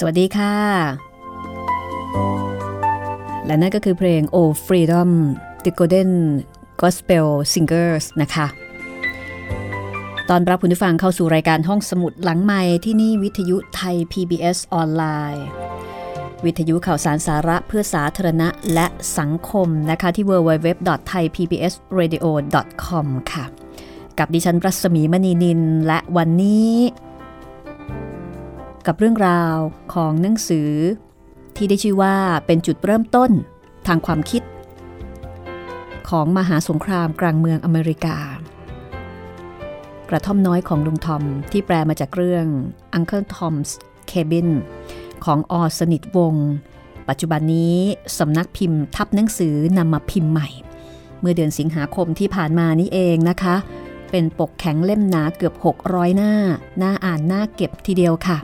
สวัสดีค่ะและนั่นก็คือเพลง Oh Freedom The Golden Gospel Singers นะคะตอนรับคุณผู้ฟังเข้าสู่รายการห้องสมุดหลังไมค์ที่นี่วิทยุไทย PBS ออนไลน์วิทยุข่าวสารสาระเพื่อสาธารณะและสังคมนะคะที่ www.thaipbsradio.com ค่ะกับดิฉันรัศมีมณีนินและวันนี้กับเรื่องราวของหนังสือที่ได้ชื่อว่าเป็นจุดเริ่มต้นทางความคิดของมหาสงครามกลางเมืองอเมริกากระท่อมน้อยของลุงทอมที่แปลมาจากเรื่อง Uncle Tom's Cabin ของอ.สนิทวงศ์ปัจจุบันนี้สำนักพิมพ์ทับหนังสือนำมาพิมพ์ใหม่เมื่อเดือนสิงหาคมที่ผ่านมานี้เองนะคะเป็นปกแข็งเล่มหนาเกือบ600หน้าน่าอ่านน่าเก็บทีเดียวค่ะ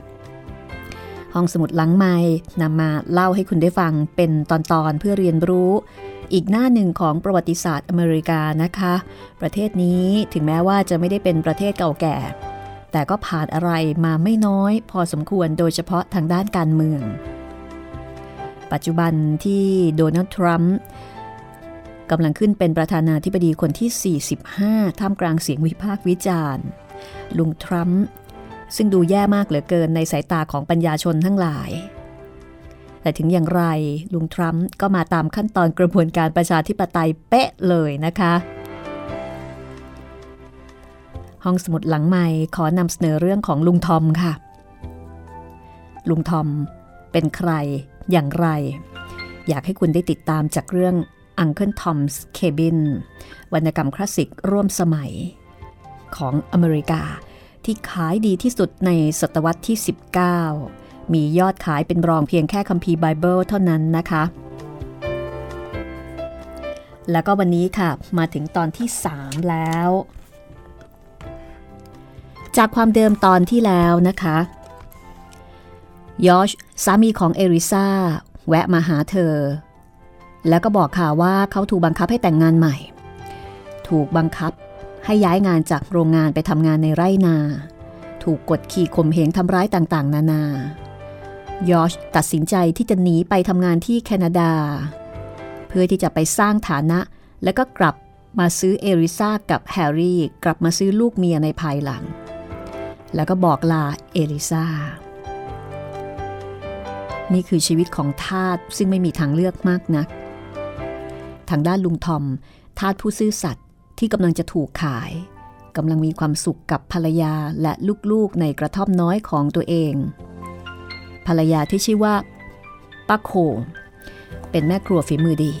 ห้องสมุดหลังไมค์นำมาเล่าให้คุณได้ฟังเป็นตอนๆเพื่อเรียนรู้อีกหน้าหนึ่งของประวัติศาสตร์อเมริกานะคะประเทศนี้ถึงแม้ว่าจะไม่ได้เป็นประเทศเก่าแก่แต่ก็ผ่านอะไรมาไม่น้อยพอสมควรโดยเฉพาะทางด้านการเมืองปัจจุบันที่โดนัลด์ทรัมป์กำลังขึ้นเป็นประธานาธิบดีคนที่45ท่ามกลางเสียงวิพากษ์วิจารณ์ลุงทรัมป์ซึ่งดูแย่มากเหลือเกินในสายตาของปัญญาชนทั้งหลายแต่ถึงอย่างไรลุงทรัมป์ก็มาตามขั้นตอนกระบวนการประชาธิปไตยเป๊ะเลยนะคะ ห้องสมุดหลังใหม่ขอนำเสนอเรื่องของลุงทอมค่ะลุงทอมเป็นใครอย่างไรอยากให้คุณได้ติดตามจากเรื่อง Uncle Tom's Cabin วรรณกรรมคลาสสิกร่วมสมัยของอเมริกาที่ขายดีที่สุดในศตวรรษที่19มียอดขายเป็นรองเพียงแค่คัมภีร์ไบเบิลเท่านั้นนะคะแล้วก็วันนี้ค่ะมาถึงตอนที่3แล้วจากความเดิมตอนที่แล้วนะคะยอชสามีของเอริซาแวะมาหาเธอแล้วก็บอกค่ะว่าเขาถูกบังคับให้แต่งงานใหม่ถูกบังคับให้ย้ายงานจากโรงงานไปทำงานในไร่นาถูกกดขี่ข่มเหงทำร้ายต่างๆนานายอชตัดสินใจที่จะหนีไปทำงานที่แคนาดาเพื่อที่จะไปสร้างฐานะแล้วก็กลับมาซื้อเอริซากับแฮร์รี่กลับมาซื้อลูกเมียในภายหลังแล้วก็บอกลาเอริซานี่คือชีวิตของทาสซึ่งไม่มีทางเลือกมากนักทางด้านลุงทอมทาสผู้ซื่อสัตย์ที่กำลังจะถูกขายกำลังมีความสุขกับภรรยาและลูกๆในกระท่อมน้อยของตัวเองภรรยาที่ชื่อว่าป้าโคเป็นแม่ครัวฝีมือดี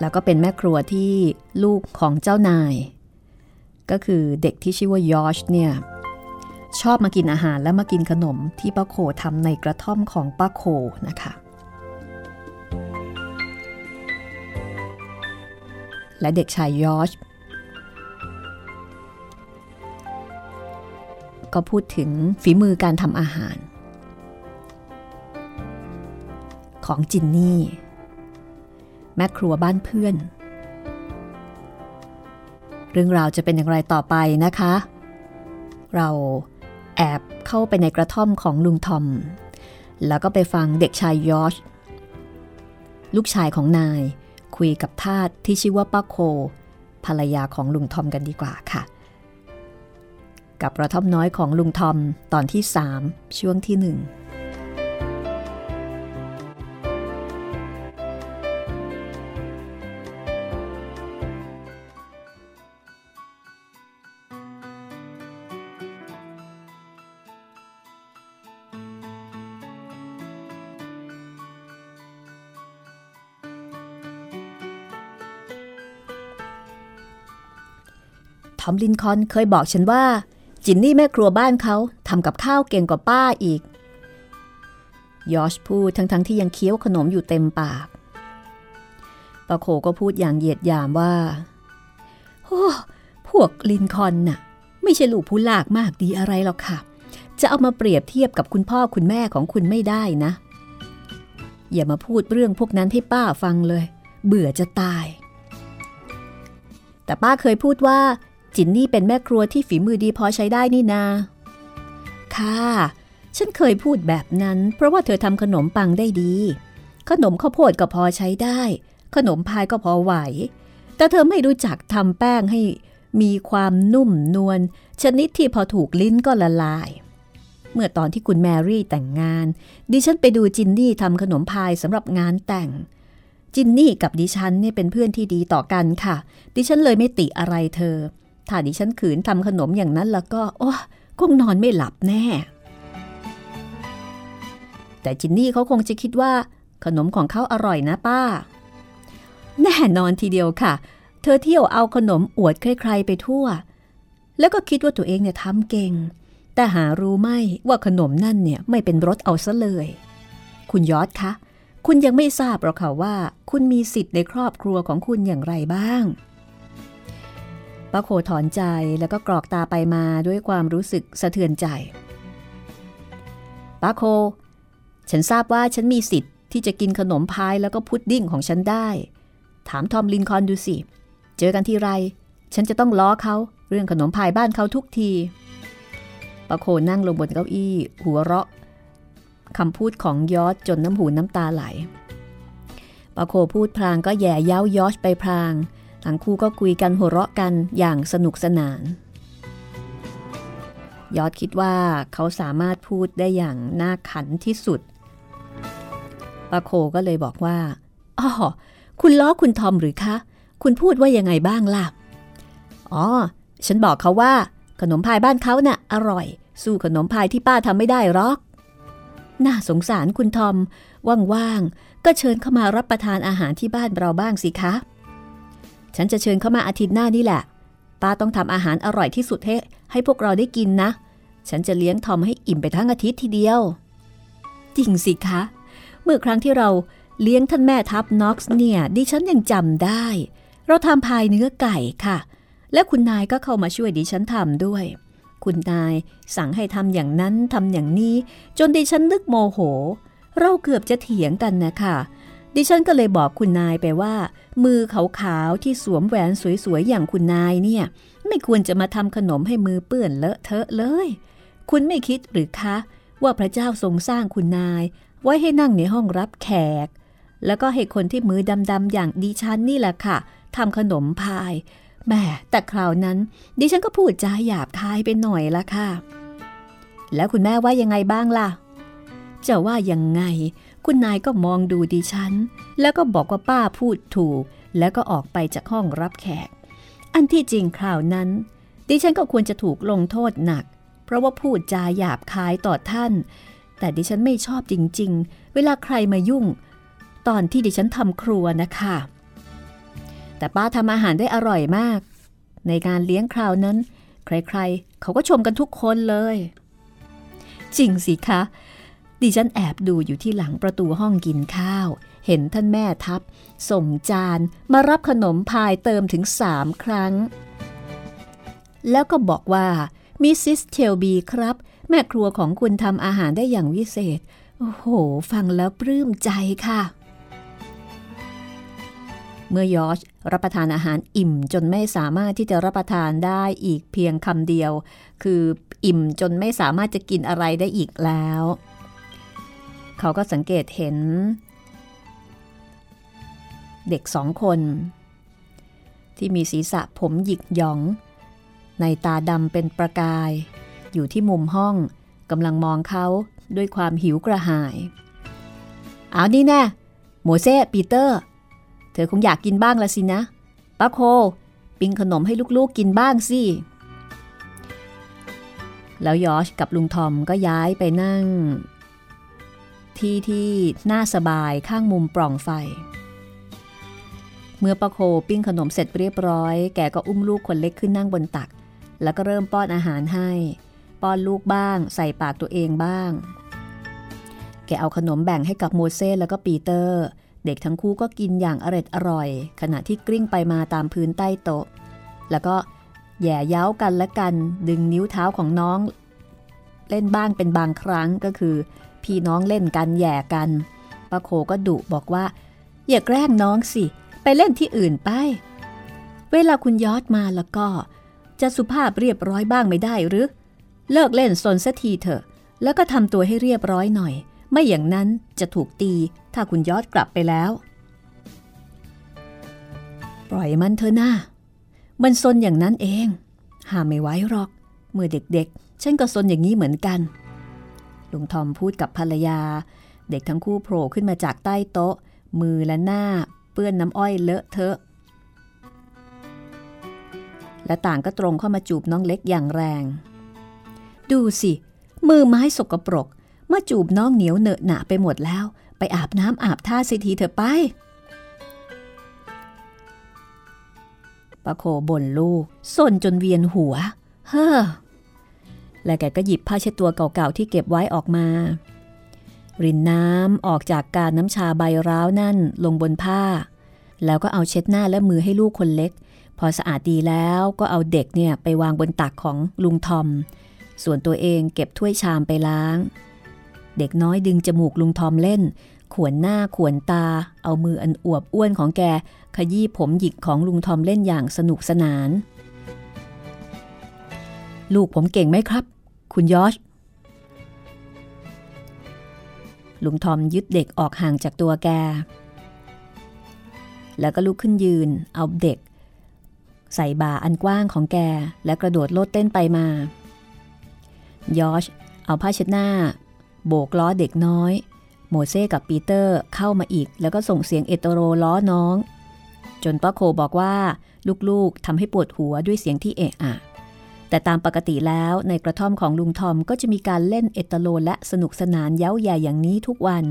แล้วก็เป็นแม่ครัวที่ลูกของเจ้านายก็คือเด็กที่ชื่อว่ายอร์ชเนี่ยชอบมากินอาหารและมากินขนมที่ป้าโคทำในกระท่อมของป้าโคนะคะและเด็กชายยอร์ชก็พูดถึงฝีมือการทำอาหารของจินนี่แม่ครัวบ้านเพื่อนเรื่องราวจะเป็นอย่างไรต่อไปนะคะเราแอบเข้าไปในกระท่อมของลุงทอมแล้วก็ไปฟังเด็กชายยอร์ชลูกชายของนายคุยกับทาสที่ชื่อว่าป้าโคภรรยาของลุงทอมกันดีกว่าค่ะกับกระท่อมน้อยของลุงทอมตอนที่3ช่วงที่1ทอมลินคอนเคยบอกฉันว่าจินนี่แม่ครัวบ้านเขาทำกับข้าวเก่งกว่าป้าอีกยอชพูดทั้งที่ยังเคี้ยวขนมอยู่เต็มปากป้าโคก็พูดอย่างเหยียดหยามว่าโอ้พวกลินคอนน่ะไม่ใช่ลูกผู้ลากมากดีอะไรหรอกค่ะจะเอามาเปรียบเทียบกับคุณพ่อคุณแม่ของคุณไม่ได้นะอย่ามาพูดเรื่องพวกนั้นให้ป้าฟังเลยเบื่อจะตายแต่ป้าเคยพูดว่าจินนี่เป็นแม่ครัวที่ฝีมือดีพอใช้ได้นี่นาค่ะฉันเคยพูดแบบนั้นเพราะว่าเธอทำขนมปังได้ดีขนมข้าวโพดก็พอใช้ได้ขนมพายก็พอไหวแต่เธอไม่รู้จักทำแป้งให้มีความนุ่มนวลชนิดที่พอถูกลิ้นก็ละลายเมื่อตอนที่คุณแมรี่แต่งงานดิฉันไปดูจินนี่ทำขนมพายสำหรับงานแต่งจินนี่กับดิฉันเนี่ยเป็นเพื่อนที่ดีต่อกันค่ะดิฉันเลยไม่ติอะไรเธอถ้าดิฉันขืนทำขนมอย่างนั้นแล้วก็โอ้คงนอนไม่หลับแน่แต่จินนี่เขาคงจะคิดว่าขนมของเขาอร่อยนะป้าแน่นอนทีเดียวค่ะเธอเที่ยวเอาขนมอวดใครๆไปทั่วแล้วก็คิดว่าตัวเองเนี่ยทำเก่งแต่หารู้ไหมว่าขนมนั่นเนี่ยไม่เป็นรสเอาซะเลยคุณยอดคะคุณยังไม่ทราบหรอกค่ะว่าคุณมีสิทธิ์ในครอบครัวของคุณอย่างไรบ้างป้าโคถอนใจแล้วก็กรอกตาไปมาด้วยความรู้สึกสะเทือนใจป้าโคฉันทราบว่าฉันมีสิทธิ์ที่จะกินขนมพายแล้วก็พุดดิ้งของฉันได้ถามทอมลินคอนดูสิเจอกันที่ไรฉันจะต้องล้อเขาเรื่องขนมพายบ้านเขาทุกทีป้าโคนั่งลงบนเก้าอี้หัวเราะคำพูดของยอชจนน้ำหูน้ำตาไหลป้าโคพูดพลางก็แย่เย้ายอชไปพลางทั้งคู่ก็คุยกันหัวเราะกันอย่างสนุกสนานยอดคิดว่าเขาสามารถพูดได้อย่างน่าขันที่สุดป้าโคก็เลยบอกว่าอ๋อคุณล้อคุณทอมหรือคะ คุณพูดว่ายังไงบ้างล่ะอ๋อฉันบอกเขาว่าขนมพายบ้านเขาน่ะอร่อยสู้ขนมพายที่ป้าทำไม่ได้หรอกน่าสงสารคุณทอมว่างๆก็เชิญเข้ามารับประทานอาหารที่บ้านเราบ้างสิคะฉันจะเชิญเข้ามาอาทิตย์หน้านี่แหละป้าต้องทำอาหารอร่อยที่สุดให้พวกเราได้กินนะฉันจะเลี้ยงทอมให้อิ่มไปทั้งอาทิตย์ทีเดียวจริงสิคะเมื่อครั้งที่เราเลี้ยงท่านแม่ทัพน็อกซ์เนี่ยดิฉันยังจำได้เราทำพายเนื้อไก่ค่ะและคุณนายก็เข้ามาช่วยดิฉันทำด้วยคุณนายสั่งให้ทำอย่างนั้นทำอย่างนี้จนดิฉันนึกโมโหเราเกือบจะเถียงกันนะคะดิฉันก็เลยบอกคุณนายไปว่ามือขาวๆที่สวมแหวนสวยๆอย่างคุณนายเนี่ยไม่ควรจะมาทำขนมให้มือเปื้อนเลอะเทอะเลยคุณไม่คิดหรือคะว่าพระเจ้าทรงสร้างคุณนายไว้ให้นั่งในห้องรับแขกแล้วก็ให้คนที่มือดำๆอย่างดิฉันนี่แหละค่ะทำขนมพายแหมแต่คราวนั้นดิฉันก็พูดจาหยาบคายไปหน่อยละค่ะแล้วคุณแม่ว่ายังไงบ้างล่ะจะว่ายังไงคุณนายก็มองดูดิฉันแล้วก็บอกว่าป้าพูดถูกแล้วก็ออกไปจากห้องรับแขกอันที่จริงคราวนั้นดิฉันก็ควรจะถูกลงโทษหนักเพราะว่าพูดจาหยาบคายต่อท่านแต่ดิฉันไม่ชอบจริงๆเวลาใครมายุ่งตอนที่ดิฉันทำครัวนะคะแต่ป้าทำอาหารได้อร่อยมากในการเลี้ยงคราวนั้นใครๆเขาก็ชมกันทุกคนเลยจริงสิคะดิฉันแอบดูอยู่ที่หลังประตูห้องกินข้าวเห็นท่านแม่ทัพส่งจานมารับขนมพายเติมถึง3 ครั้งแล้วก็บอกว่ามิสซิสเชลบีครับแม่ครัวของคุณทำอาหารได้อย่างวิเศษโอ้โหฟังแล้วปลื้มใจค่ะเมื่อยอร์ชรับประทานอาหารอิ่มจนไม่สามารถที่จะรับประทานได้อีกเพียงคำเดียวคืออิ่มจนไม่สามารถจะกินอะไรได้อีกแล้วเขาก็สังเกตเห็นเด็ก2 คนที่มีศีรษะผมหยิกหยองในตาดำเป็นประกายอยู่ที่มุมห้องกำลังมองเขาด้วยความหิวกระหายเอานี่แน่โมเสสปีเตอร์เธอคงอยากกินบ้างละสินะป้าโคปิ้งขนมให้ลูกๆกินบ้างสิแล้วยอร์ชกับลุงทอมก็ย้ายไปนั่งที่น่าสบายข้างมุมปล่องไฟเมื่อป้าโคปิ้งขนมเสร็จเรียบร้อยแกก็อุ้มลูกคนเล็กขึ้นนั่งบนตักแล้วก็เริ่มป้อนอาหารให้ป้อนลูกบ้างใส่ปากตัวเองบ้างแกเอาขนมแบ่งให้กับโมเสสแล้วก็ปีเตอร์เด็กทั้งคู่ก็กินอย่างอร่อยขณะที่กลิ้งไปมาตามพื้นใต้โต๊ะแล้วก็แหย่เย้ากันและกันดึงนิ้วเท้าของน้องเล่นบ้างเป็นบางครั้งก็คือพี่น้องเล่นกันแย่กันป้าโคก็ดุบอกว่าอย่าแกล้งน้องสิไปเล่นที่อื่นไปเวลาคุณยอดมาแล้วก็จะสุภาพเรียบร้อยบ้างไม่ได้หรือเลิกเล่นซนซะทีเถอะแล้วก็ทำตัวให้เรียบร้อยหน่อยไม่อย่างนั้นจะถูกตีถ้าคุณยอดกลับไปแล้วปล่อยมันเถอะหน้ามันซนอย่างนั้นเองห้ามไม่ไหวหรอกเมื่อเด็กๆฉันก็ซนอย่างนี้เหมือนกันลุงทอมพูดกับภรรยาเด็กทั้งคู่โผล่ขึ้นมาจากใต้โต๊ะมือและหน้าเปื้อนน้ำอ้อยเลอะเทอะและต่างก็ตรงเข้ามาจูบน้องเล็กอย่างแรงดูสิมือไม้สกปรกมาจูบน้องเหนียวเหนอะหนะไปหมดแล้วไปอาบน้ำอาบท่าเสียทีเถอะไปป้าโคบ่นลูกซนจนเวียนหัวเฮ้อและแกก็หยิบผ้าเช็ดตัวเก่าๆที่เก็บไว้ออกมารินน้ำออกจากกาน้ำชาใบร้าวนั่นลงบนผ้าแล้วก็เอาเช็ดหน้าและมือให้ลูกคนเล็กพอสะอาดดีแล้วก็เอาเด็กเนี่ยไปวางบนตักของลุงทอมส่วนตัวเองเก็บถ้วยชามไปล้างเด็กน้อยดึงจมูกลุงทอมเล่นข่วนหน้าข่วนตาเอามืออันอวบอ้วนของแกขยี้ผมหยิกของลุงทอมเล่นอย่างสนุกสนานลูกผมเก่งไหมครับคุณยอร์ชลุงทอมยึดเด็กออกห่างจากตัวแกแล้วก็ลุกขึ้นยืนเอาเด็กใส่บ่าอันกว้างของแกและกระโดดโลดเต้นไปมายอร์ชเอาผ้าเช็ดหน้าโบกล้อเด็กน้อยโมเสสกับปีเตอร์เข้ามาอีกแล้วก็ส่งเสียงเอโตโรล้อน้อง จนป้าโคบอกว่าลูกๆทำให้ปวดหัวด้วยเสียงที่เอะอะแต่ตามปกติแล้วในกระท่อมของลุงทอมก็จะมีการเล่นเอตโลและสนุกสนานเย้าใหญ่อย่างนี้ทุกวัน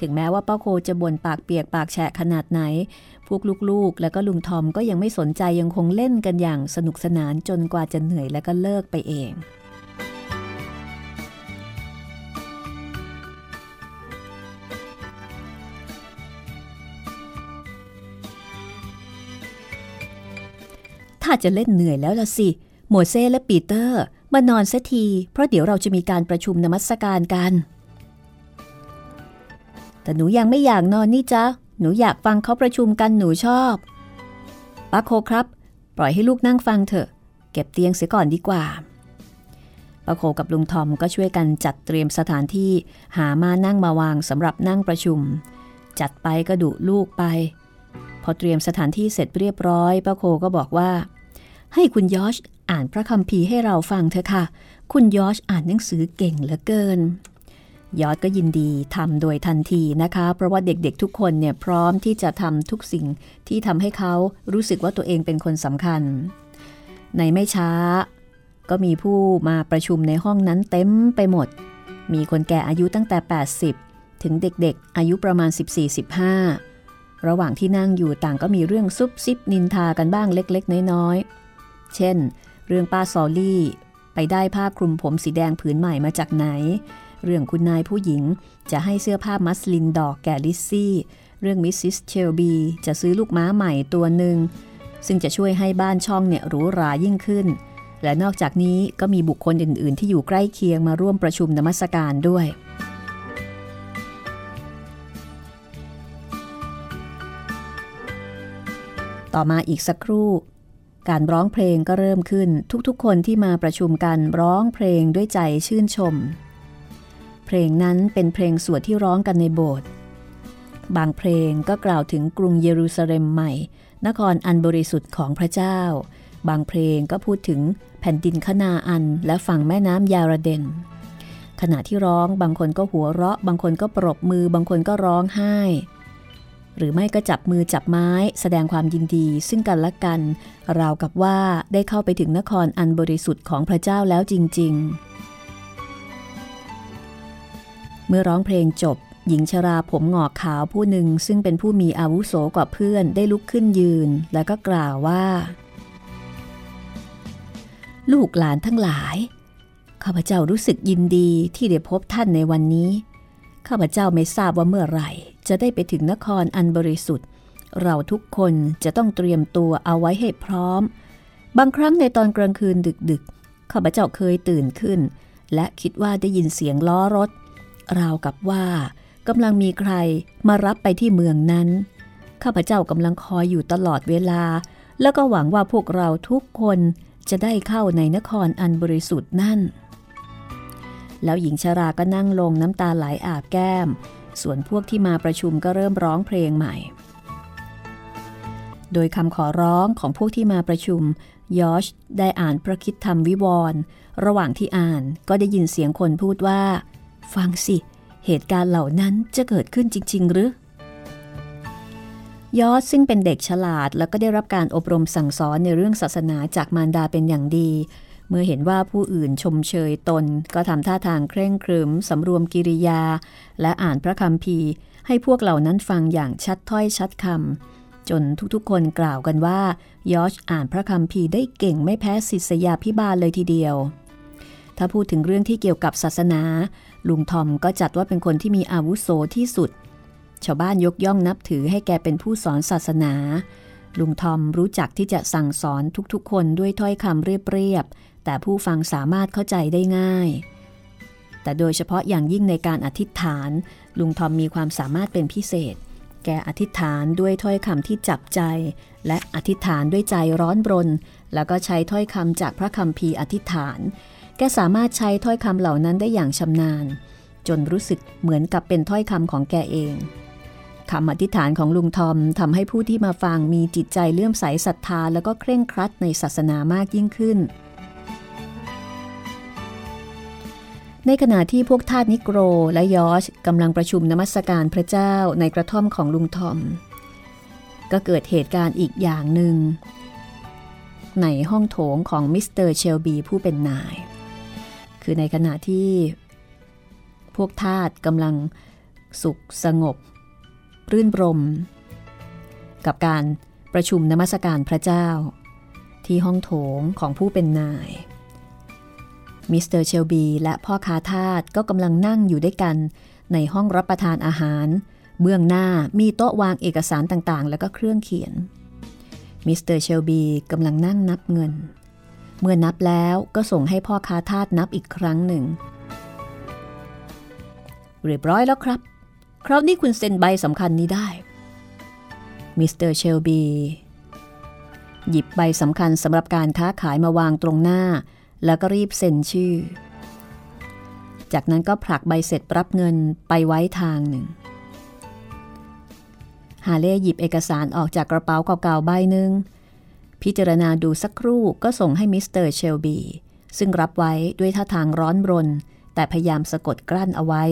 ถึงแม้ว่าป้าโคจะบ่นปากเปียกปากแฉะขนาดไหนพวกลูกๆและก็ลุงทอมก็ยังไม่สนใจยังคงเล่นกันอย่างสนุกสนานจนกว่าจะเหนื่อยและก็เลิกไปเองถ้าจะเล่นเหนื่อยแล้วล่ะสิโมเสสและปีเตอร์มานอนเสียทีเพราะเดี๋ยวเราจะมีการประชุมนมัสการกันแต่หนูยังไม่อยากนอนนี่จ๊ะหนูอยากฟังเขาประชุมกันหนูชอบป้าโคครับปล่อยให้ลูกนั่งฟังเถอะเก็บเตียงเสียก่อนดีกว่าป้าโคกับลุงทอมก็ช่วยกันจัดเตรียมสถานที่หาม้านั่งมาวางสำหรับนั่งประชุมจัดไปก็ดุลูกไปพอเตรียมสถานที่เสร็จเรียบร้อยป้าโคก็บอกว่าให้คุณยอร์ชอ่านพระคัมภีร์ให้เราฟังเถอะค่ะคุณยอร์ชอ่านหนังสือเก่งเหลือเกินยอร์ชก็ยินดีทำโดยทันทีนะคะเพราะว่าเด็กๆทุกคนเนี่ยพร้อมที่จะทำทุกสิ่งที่ทำให้เขารู้สึกว่าตัวเองเป็นคนสำคัญในไม่ช้าก็มีผู้มาประชุมในห้องนั้นเต็มไปหมดมีคนแก่อายุตั้งแต่80ถึงเด็กๆอายุประมาณ 14-15 ระหว่างที่นั่งอยู่ต่างก็มีเรื่องซุบซิบนินทากันบ้างเล็กๆน้อยๆเช่นเรื่องป้าซอลลี่ไปได้ผ้าคลุมผมสีแดงผืนใหม่มาจากไหนเรื่องคุณนายผู้หญิงจะให้เสื้อผ้ามัสลินดอกแก่ลิซซี่เรื่องมิสซิสเชลบีจะซื้อลูกม้าใหม่ตัวหนึ่งซึ่งจะช่วยให้บ้านช่องเนี่ยหรูหรายิ่งขึ้นและนอกจากนี้ก็มีบุคคลอื่นๆที่อยู่ใกล้เคียงมาร่วมประชุมนมัสการด้วยต่อมาอีกสักครู่การร้องเพลงก็เริ่มขึ้นทุกๆคนที่มาประชุมกันร้องเพลงด้วยใจชื่นชมเพลงนั้นเป็นเพลงสวดที่ร้องกันในโบสถ์บางเพลงก็กล่าวถึงกรุงเยรูซาเล็มใหม่นครอันบริสุทธิ์ของพระเจ้าบางเพลงก็พูดถึงแผ่นดินคณาอันและฝั่งแม่น้ำยาระเดนขณะที่ร้องบางคนก็หัวเราะบางคนก็ปรบมือบางคนก็ร้องไห้หรือไม่ก็จับมือจับไม้แสดงความยินดีซึ่งกันและกันราวกับว่าได้เข้าไปถึงนครอันบริสุทธิ์ของพระเจ้าแล้วจริงๆเมื่อร้องเพลงจบหญิงชราผมหงอกขาวผู้หนึ่งซึ่งเป็นผู้มีอาวุโสกว่าเพื่อนได้ลุกขึ้นยืนแล้วก็กล่าวว่าลูกหลานทั้งหลายข้าพเจ้ารู้สึกยินดีที่ได้พบท่านในวันนี้ข้าพเจ้าไม่ทราบว่าเมื่อไหร่จะได้ไปถึงนครอันบริสุทธิ์เราทุกคนจะต้องเตรียมตัวเอาไว้ให้พร้อมบางครั้งในตอนกลางคืนดึกๆข้าพเจ้าเคยตื่นขึ้นและคิดว่าได้ยินเสียงล้อรถราวกับว่ากำลังมีใครมารับไปที่เมืองนั้นข้าพเจ้ากำลังคอยอยู่ตลอดเวลาแล้วก็หวังว่าพวกเราทุกคนจะได้เข้าในนครอันบริสุทธิ์นั่นแล้วหญิงชราก็นั่งลงน้ำตาไหลอาบแก้มส่วนพวกที่มาประชุมก็เริ่มร้องเพลงใหม่โดยคำขอร้องของพวกที่มาประชุมยอร์ชได้อ่านพระคริสตธรรมวิวรณ์ระหว่างที่อ่านก็ได้ยินเสียงคนพูดว่าฟังสิเหตุการณ์เหล่านั้นจะเกิดขึ้นจริงๆหรือยอร์ชซึ่งเป็นเด็กฉลาดแล้วก็ได้รับการอบรมสั่งสอนในเรื่องศาสนาจากมารดาเป็นอย่างดีเมื่อเห็นว่าผู้อื่นชมเชยตนก็ทำท่าทางเคร่งครึมสำรวมกิริยาและอ่านพระคัมภีร์ให้พวกเหล่านั้นฟังอย่างชัดถ้อยชัดคำจนทุกๆคนกล่าวกันว่ายอร์ชอ่านพระคัมภีร์ได้เก่งไม่แพ้ศิษยาภิบาลเลยทีเดียวถ้าพูดถึงเรื่องที่เกี่ยวกับศาสนาลุงทอมก็จัดว่าเป็นคนที่มีอาวุโสที่สุดชาวบ้านยกย่องนับถือให้แกเป็นผู้สอนศาสนาลุงทอมรู้จักที่จะสั่งสอนทุกๆคนด้วยถ้อยคำเรียบๆแต่ผู้ฟังสามารถเข้าใจได้ง่ายแต่โดยเฉพาะอย่างยิ่งในการอธิษฐานลุงทอมมีความสามารถเป็นพิเศษแกอธิษฐานด้วยถ้อยคำที่จับใจและอธิษฐานด้วยใจร้อนรนแล้วก็ใช้ถ้อยคำจากพระคัมภีร์อธิษฐานแกสามารถใช้ถ้อยคำเหล่านั้นได้อย่างชำนาญจนรู้สึกเหมือนกับเป็นถ้อยคำของแกเองคำอธิษฐานของลุงทอมทำให้ผู้ที่มาฟังมีจิตใจเลื่อมใสศรัทธาแล้วก็เคร่งครัดในศาสนามากยิ่งขึ้นในขณะที่พวกทาสนิโกรและยอร์ชกำลังประชุมนมัสการพระเจ้าในกระท่อมของลุงทอม ก็เกิดเหตุการณ์อีกอย่างหนึ่งในห้องโถงของมิสเตอร์เชลบีผู้เป็นนายคือในขณะที่พวกทาสกำลังสุขสงบรื่นรมกับการประชุมนมัสการพระเจ้าที่ห้องโถงของผู้เป็นนายมิสเตอร์เชลบีและพ่อค้าทาสก็กำลังนั่งอยู่ด้วยกันในห้องรับประทานอาหารเบื้องหน้ามีโต๊ะวางเอกสารต่างๆแล้วก็เครื่องเขียนมิสเตอร์เชลบีกำลังนั่งนับเงินเมื่อนับแล้วก็ส่งให้พ่อค้าทาสนับอีกครั้งหนึ่งเรียบร้อยแล้วครับคราวนี้คุณเซ็นใบสำคัญนี้ได้มิสเตอร์เชลบีหยิบใบสำคัญสำหรับการค้าขายมาวางตรงหน้าแล้วก็รีบเซ็นชื่อจากนั้นก็ผลักใบเสร็จรับเงินไปไว้ทางหนึ่งฮาเล่หยิบเอกสารออกจากกระเป๋าเก่าๆใบหนึ่งพิจารณาดูสักครู่ก็ส่งให้มิสเตอร์เชลบีซึ่งรับไว้ด้วยท่าทางร้อนรนแต่พยายามสะกดกลั้นเอาไว้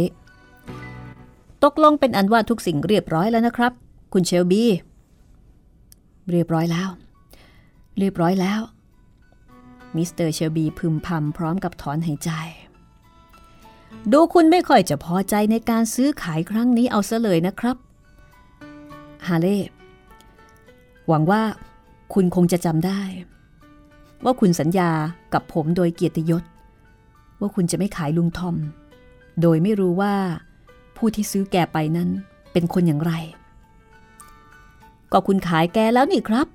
ตกลงเป็นอันว่าทุกสิ่งเรียบร้อยแล้วนะครับคุณเชลบีเรียบร้อยแล้วเรียบร้อยแล้วมิสเตอร์เชลบีพึมพำพร้อมกับถอนหายใจดูคุณไม่ค่อยจะพอใจในการซื้อขายครั้งนี้เอาซะเลยนะครับฮาเล่หวังว่าคุณคงจะจำได้ว่าคุณสัญญากับผมโดยเกียรติยศว่าคุณจะไม่ขายลุงทอมโดยไม่รู้ว่าผู้ที่ซื้อแกไปนั้นเป็นคนอย่างไรก็คุณขายแกแล้วนี่ครับ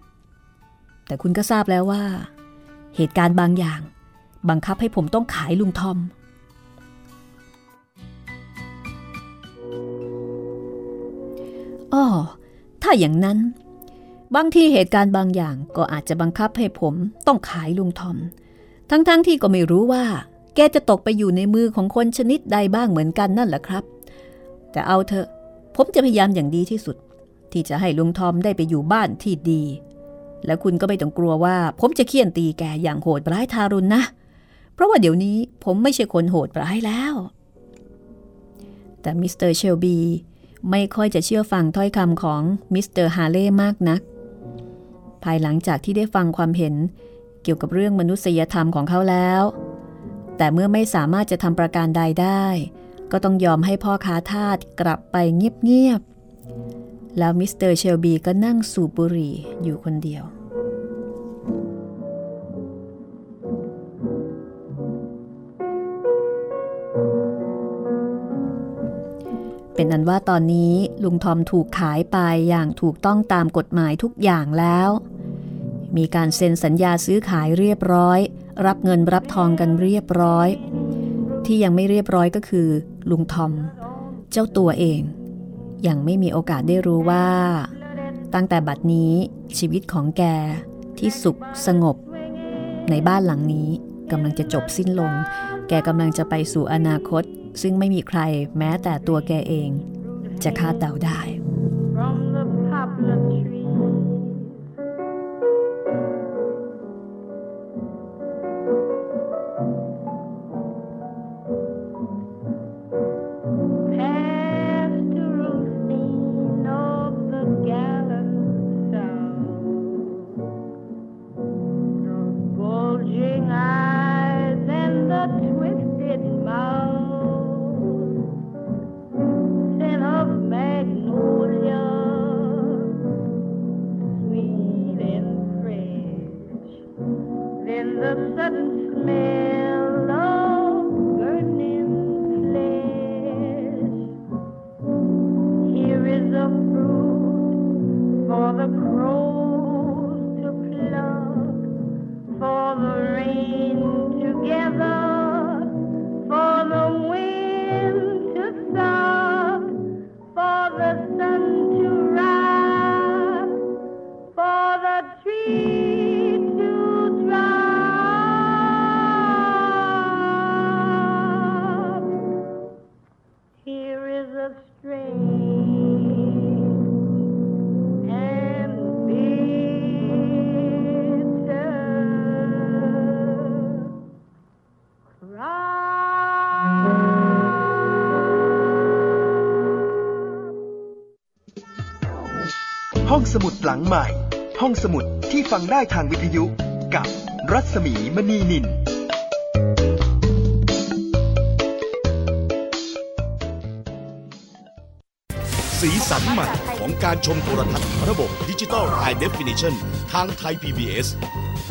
แต่คุณก็ทราบแล้วว่าเหตุการณ์บางอย่างบังคับให้ผมต้องขายลุงทอมอ้อถ้าอย่างนั้นบางทีเหตุการณ์บางอย่างก็อาจจะบังคับให้ผมต้องขายลุงทอมทั้งที่ก็ไม่รู้ว่าแกจะตกไปอยู่ในมือของคนชนิดใดบ้างเหมือนกันนั่นแหละครับแต่เอาเถอะผมจะพยายามอย่างดีที่สุดที่จะให้ลุงทอมได้ไปอยู่บ้านที่ดีและคุณก็ไม่ต้องกลัวว่าผมจะเคี่ยนตีแกอย่างโหดร้ายทารุณนะเพราะว่าเดี๋ยวนี้ผมไม่ใช่คนโหดร้ายแล้วแต่มิสเตอร์เชลบีไม่ค่อยจะเชื่อฟังถ้อยคำของมิสเตอร์ฮาเล่มากนักภายหลังจากที่ได้ฟังความเห็นเกี่ยวกับเรื่องมนุษยธรรมของเขาแล้วแต่เมื่อไม่สามารถจะทำประการใดได้ก็ต้องยอมให้พ่อค้าทาสกลับไปเงียบๆแล้วมิสเตอร์เชลบีก็นั่งสูบบุหรี่อยู่คนเดียวเป็นอันว่าตอนนี้ลุงทอมถูกขายไปอย่างถูกต้องตามกฎหมายทุกอย่างแล้วมีการเซ็นสัญญาซื้อขายเรียบร้อยรับเงินรับทองกันเรียบร้อยที่ยังไม่เรียบร้อยก็คือลุงทอมเจ้าตัวเองยังไม่มีโอกาสได้รู้ว่าตั้งแต่บัดนี้ชีวิตของแกที่สุขสงบในบ้านหลังนี้กำลังจะจบสิ้นลงแกกำลังจะไปสู่อนาคตซึ่งไม่มีใครแม้แต่ตัวแกเองจะคาดเดาได้ ห้องสมุดหลังใหม่ห้องสมุดที่ฟังได้ทางวิทยุกับรัศมีมณีนินสีสันใหม่ของการชมโทรทัศน์ระบบ Digital High Definition ทางไทย PBS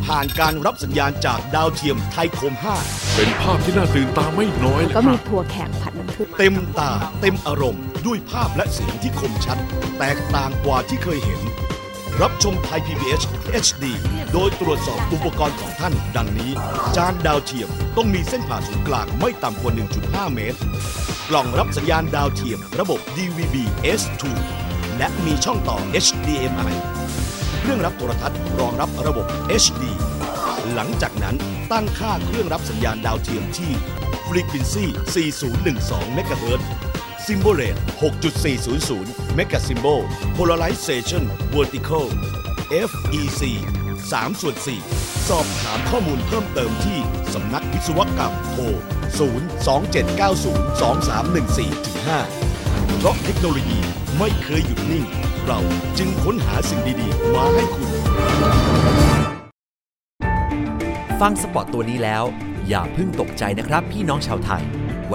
ผ่านการรับสัญญาณจากดาวเทียมไทยคม 5 เป็นภาพที่น่าตื่นตาไม่น้อยเลยครับก็มีถั่วแขกผัดน้ำผึ้งเต็มตาเต็มอารมณ์ด้วยภาพและเสียงที่คมชัดแตกต่างกว่าที่เคยเห็นรับชมไทย PBS HD โดยตรวจสอบอุปกรณ์ของท่านดังนี้จานดาวเทียมต้องมีเส้นผ่าศูนย์กลางไม่ต่ำกว่า 1.5 เมตรกล่องรับสัญญาณดาวเทียมระบบ DVB-S2 และมีช่องต่อ HDMI เครื่องรับโทรทัศน์รองรับระบบ HD หลังจากนั้นตั้งค่าเครื่องรับสัญญาณดาวเทียมที่ Frequency 4012 MHz Symbol Rate 6.400 Megasymbol Polarization Vertical FEC 3/4 สอบถามข้อมูลเพิ่มเติมที่สำนักวิศวกรรมโทร 027902314-5 เพราะเทคโนโลยีไม่เคยหยุดนิ่งเราจึงค้นหาสิ่งดีๆมาให้คุณฟังสปอตตัวนี้แล้วอย่าเพิ่งตกใจนะครับพี่น้องชาวไทยว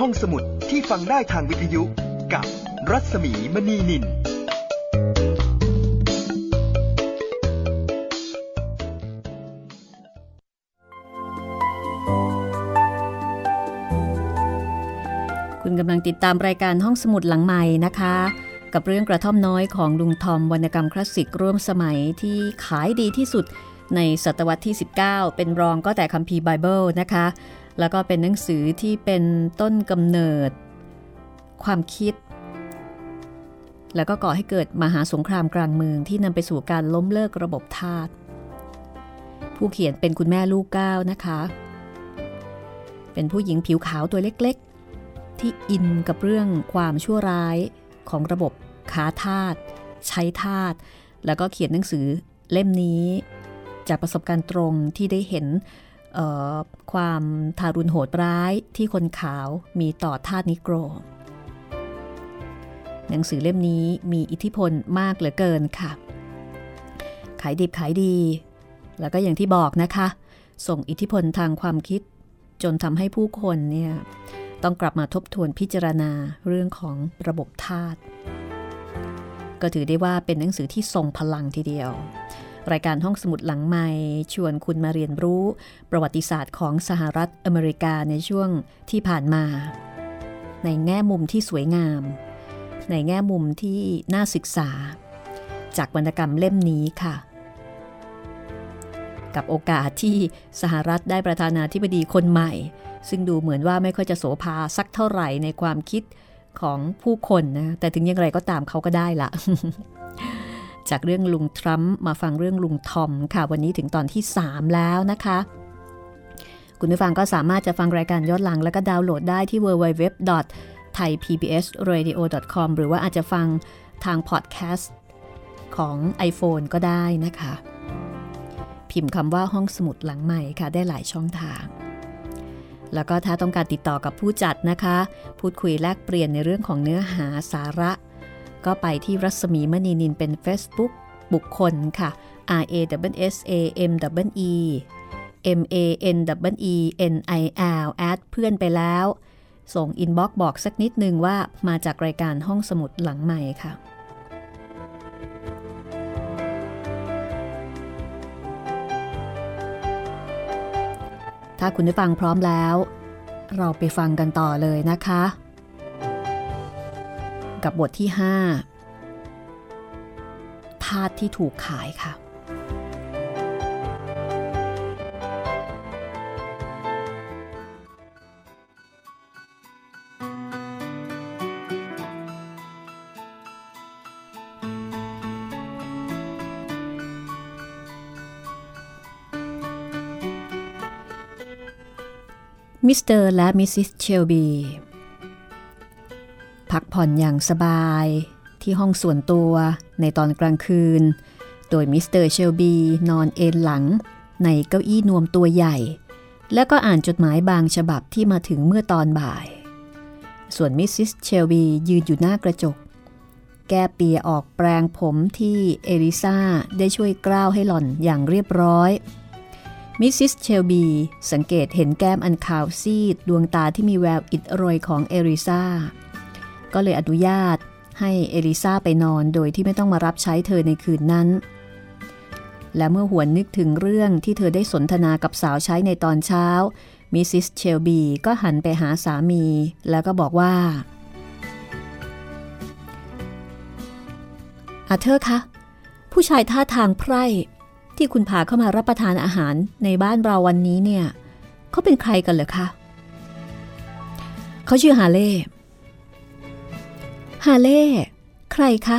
ห้องสมุดที่ฟังได้ทางวิทยุกับรัศมีมณีนินคุณกำลังติดตามรายการห้องสมุดหลังใหม่นะคะกับเรื่องกระท่อมน้อยของลุงทอมวรรณกรรมคลาสสิกร่วมสมัยที่ขายดีที่สุดในศตวรรษที่19เป็นรองก็แต่คัมภีร์ไบเบิลนะคะแล้วก็เป็นหนังสือที่เป็นต้นกำเนิดความคิดแล้วก็ก่อให้เกิดมหาสงครามกลางเมืองที่นำไปสู่การล้มเลิกระบบทาสผู้เขียนเป็นคุณแม่ลูกเก้านะคะเป็นผู้หญิงผิวขาวตัวเล็กๆที่อินกับเรื่องความชั่วร้ายของระบบค้าทาสใช้ทาสแล้วก็เขียนหนังสือเล่มนี้จากประสบการณ์ตรงที่ได้เห็นความทารุณโหดร้ายที่คนขาวมีต่อทาสนิโกรหนังสือเล่มนี้มีอิทธิพลมากเหลือเกินค่ะขายดิบขายดีแล้วก็อย่างที่บอกนะคะส่งอิทธิพลทางความคิดจนทำให้ผู้คนเนี่ยต้องกลับมาทบทวนพิจารณาเรื่องของระบบทาสก็ถือได้ว่าเป็นหนังสือที่ทรงพลังทีเดียวรายการห้องสมุดหลังใหม่ชวนคุณมาเรียนรู้ประวัติศาสตร์ของสหรัฐอเมริกาในช่วงที่ผ่านมาในแง่มุมที่สวยงามในแง่มุมที่น่าศึกษาจากวรรณกรรมเล่มนี้ค่ะกับโอกาสที่สหรัฐได้ประธานาธิบดีคนใหม่ซึ่งดูเหมือนว่าไม่ค่อยจะโสภาสักเท่าไหร่ในความคิดของผู้คนนะแต่ถึงอย่างไรก็ตามเขาก็ได้ละ จากเรื่องลุงทรัมป์มาฟังเรื่องลุงทอมค่ะวันนี้ถึงตอนที่3แล้วนะคะคุณผู้ฟังก็สามารถจะฟังรายการย้อนหลังแล้วก็ดาวน์โหลดได้ที่ www.thaipbsradio.com หรือว่าอาจจะฟังทางพอดแคสต์ของ iPhone ก็ได้นะคะพิมพ์คำว่าห้องสมุดหลังใหม่ค่ะได้หลายช่องทางแล้วก็ถ้าต้องการติดต่อกับผู้จัดนะคะพูดคุยแลกเปลี่ยนในเรื่องของเนื้อหาสาระก็ไปที่รัศมีมณีนินเป็น Facebook บุคคลค่ะ RASSAMEMANENIL @ เพื่อนไปแล้วส่งอินบ็อกซ์บอกสักนิดนึงว่ามาจากรายการห้องสมุดหลังใหม่ค่ะถ้าคุณได้ฟังพร้อมแล้วเราไปฟังกันต่อเลยนะคะกับบทที่5ทาสที่ถูกขายค่ะ มิสเตอร์และมิสซิสเชลบีพักผ่อนอย่างสบายที่ห้องส่วนตัวในตอนกลางคืนโดยมิสเตอร์เชลบีนอนเอนหลังในเก้าอี้นวมตัวใหญ่แล้วก็อ่านจดหมายบางฉบับที่มาถึงเมื่อตอนบ่ายส่วนมิสซิสเชลบียืนอยู่หน้ากระจกแก้เปียออกแปรงผมที่เอลิซาได้ช่วยกล้าวให้หล่อนอย่างเรียบร้อยมิสซิสเชลบีสังเกตเห็นแก้มอันขาวซีดดวงตาที่มีแววอิดโรยของเอลิซาก็เลยอนุญาตให้เอลิซาไปนอนโดยที่ไม่ต้องมารับใช้เธอในคืนนั้นและเมื่อหวนนึกถึงเรื่องที่เธอได้สนทนากับสาวใช้ในตอนเช้ามิสซิสเชลบีก็หันไปหาสามีแล้วก็บอกว่าอาเธอร์คะผู้ชายท่าทางไพร่ที่คุณพาเข้ามารับประทานอาหารในบ้านเราวันนี้เนี่ยเขาเป็นใครกันเหรอคะเขาชื่อฮาเล่ฮาเล่ใครคะ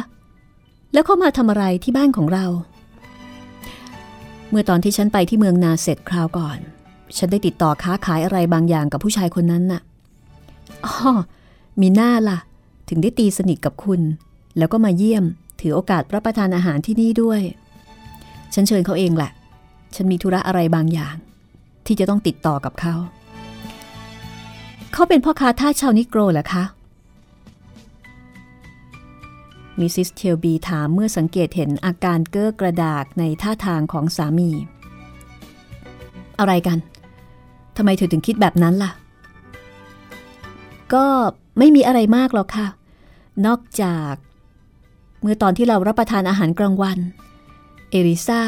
แล้วเขามาทำอะไรที่บ้านของเราเมื่อตอนที่ฉันไปที่เมืองนาเสร็จคราวก่อนฉันได้ติดต่อค้าขายอะไรบางอย่างกับผู้ชายคนนั้นน่ะอ๋อมีหน้าล่ะถึงได้ตีสนิทกับคุณแล้วก็มาเยี่ยมถือโอกาสรับประทานอาหารที่นี่ด้วยฉันเชิญเขาเองแหละฉันมีธุระอะไรบางอย่างที่จะต้องติดต่อกับเขาเขาเป็นพ่อค้าท่าชาวนิโกรเหรอคะมิสซิสเชลบีถามเมื่อสังเกตเห็นอาการเก้อกระดากในท่าทางของสามีอะไรกันทำไมเธอถึงคิดแบบนั้นล่ะก็ไม่มีอะไรมากหรอกค่ะนอกจากเมื่อตอนที่เรารับประทานอาหารกลางวันเอลิซา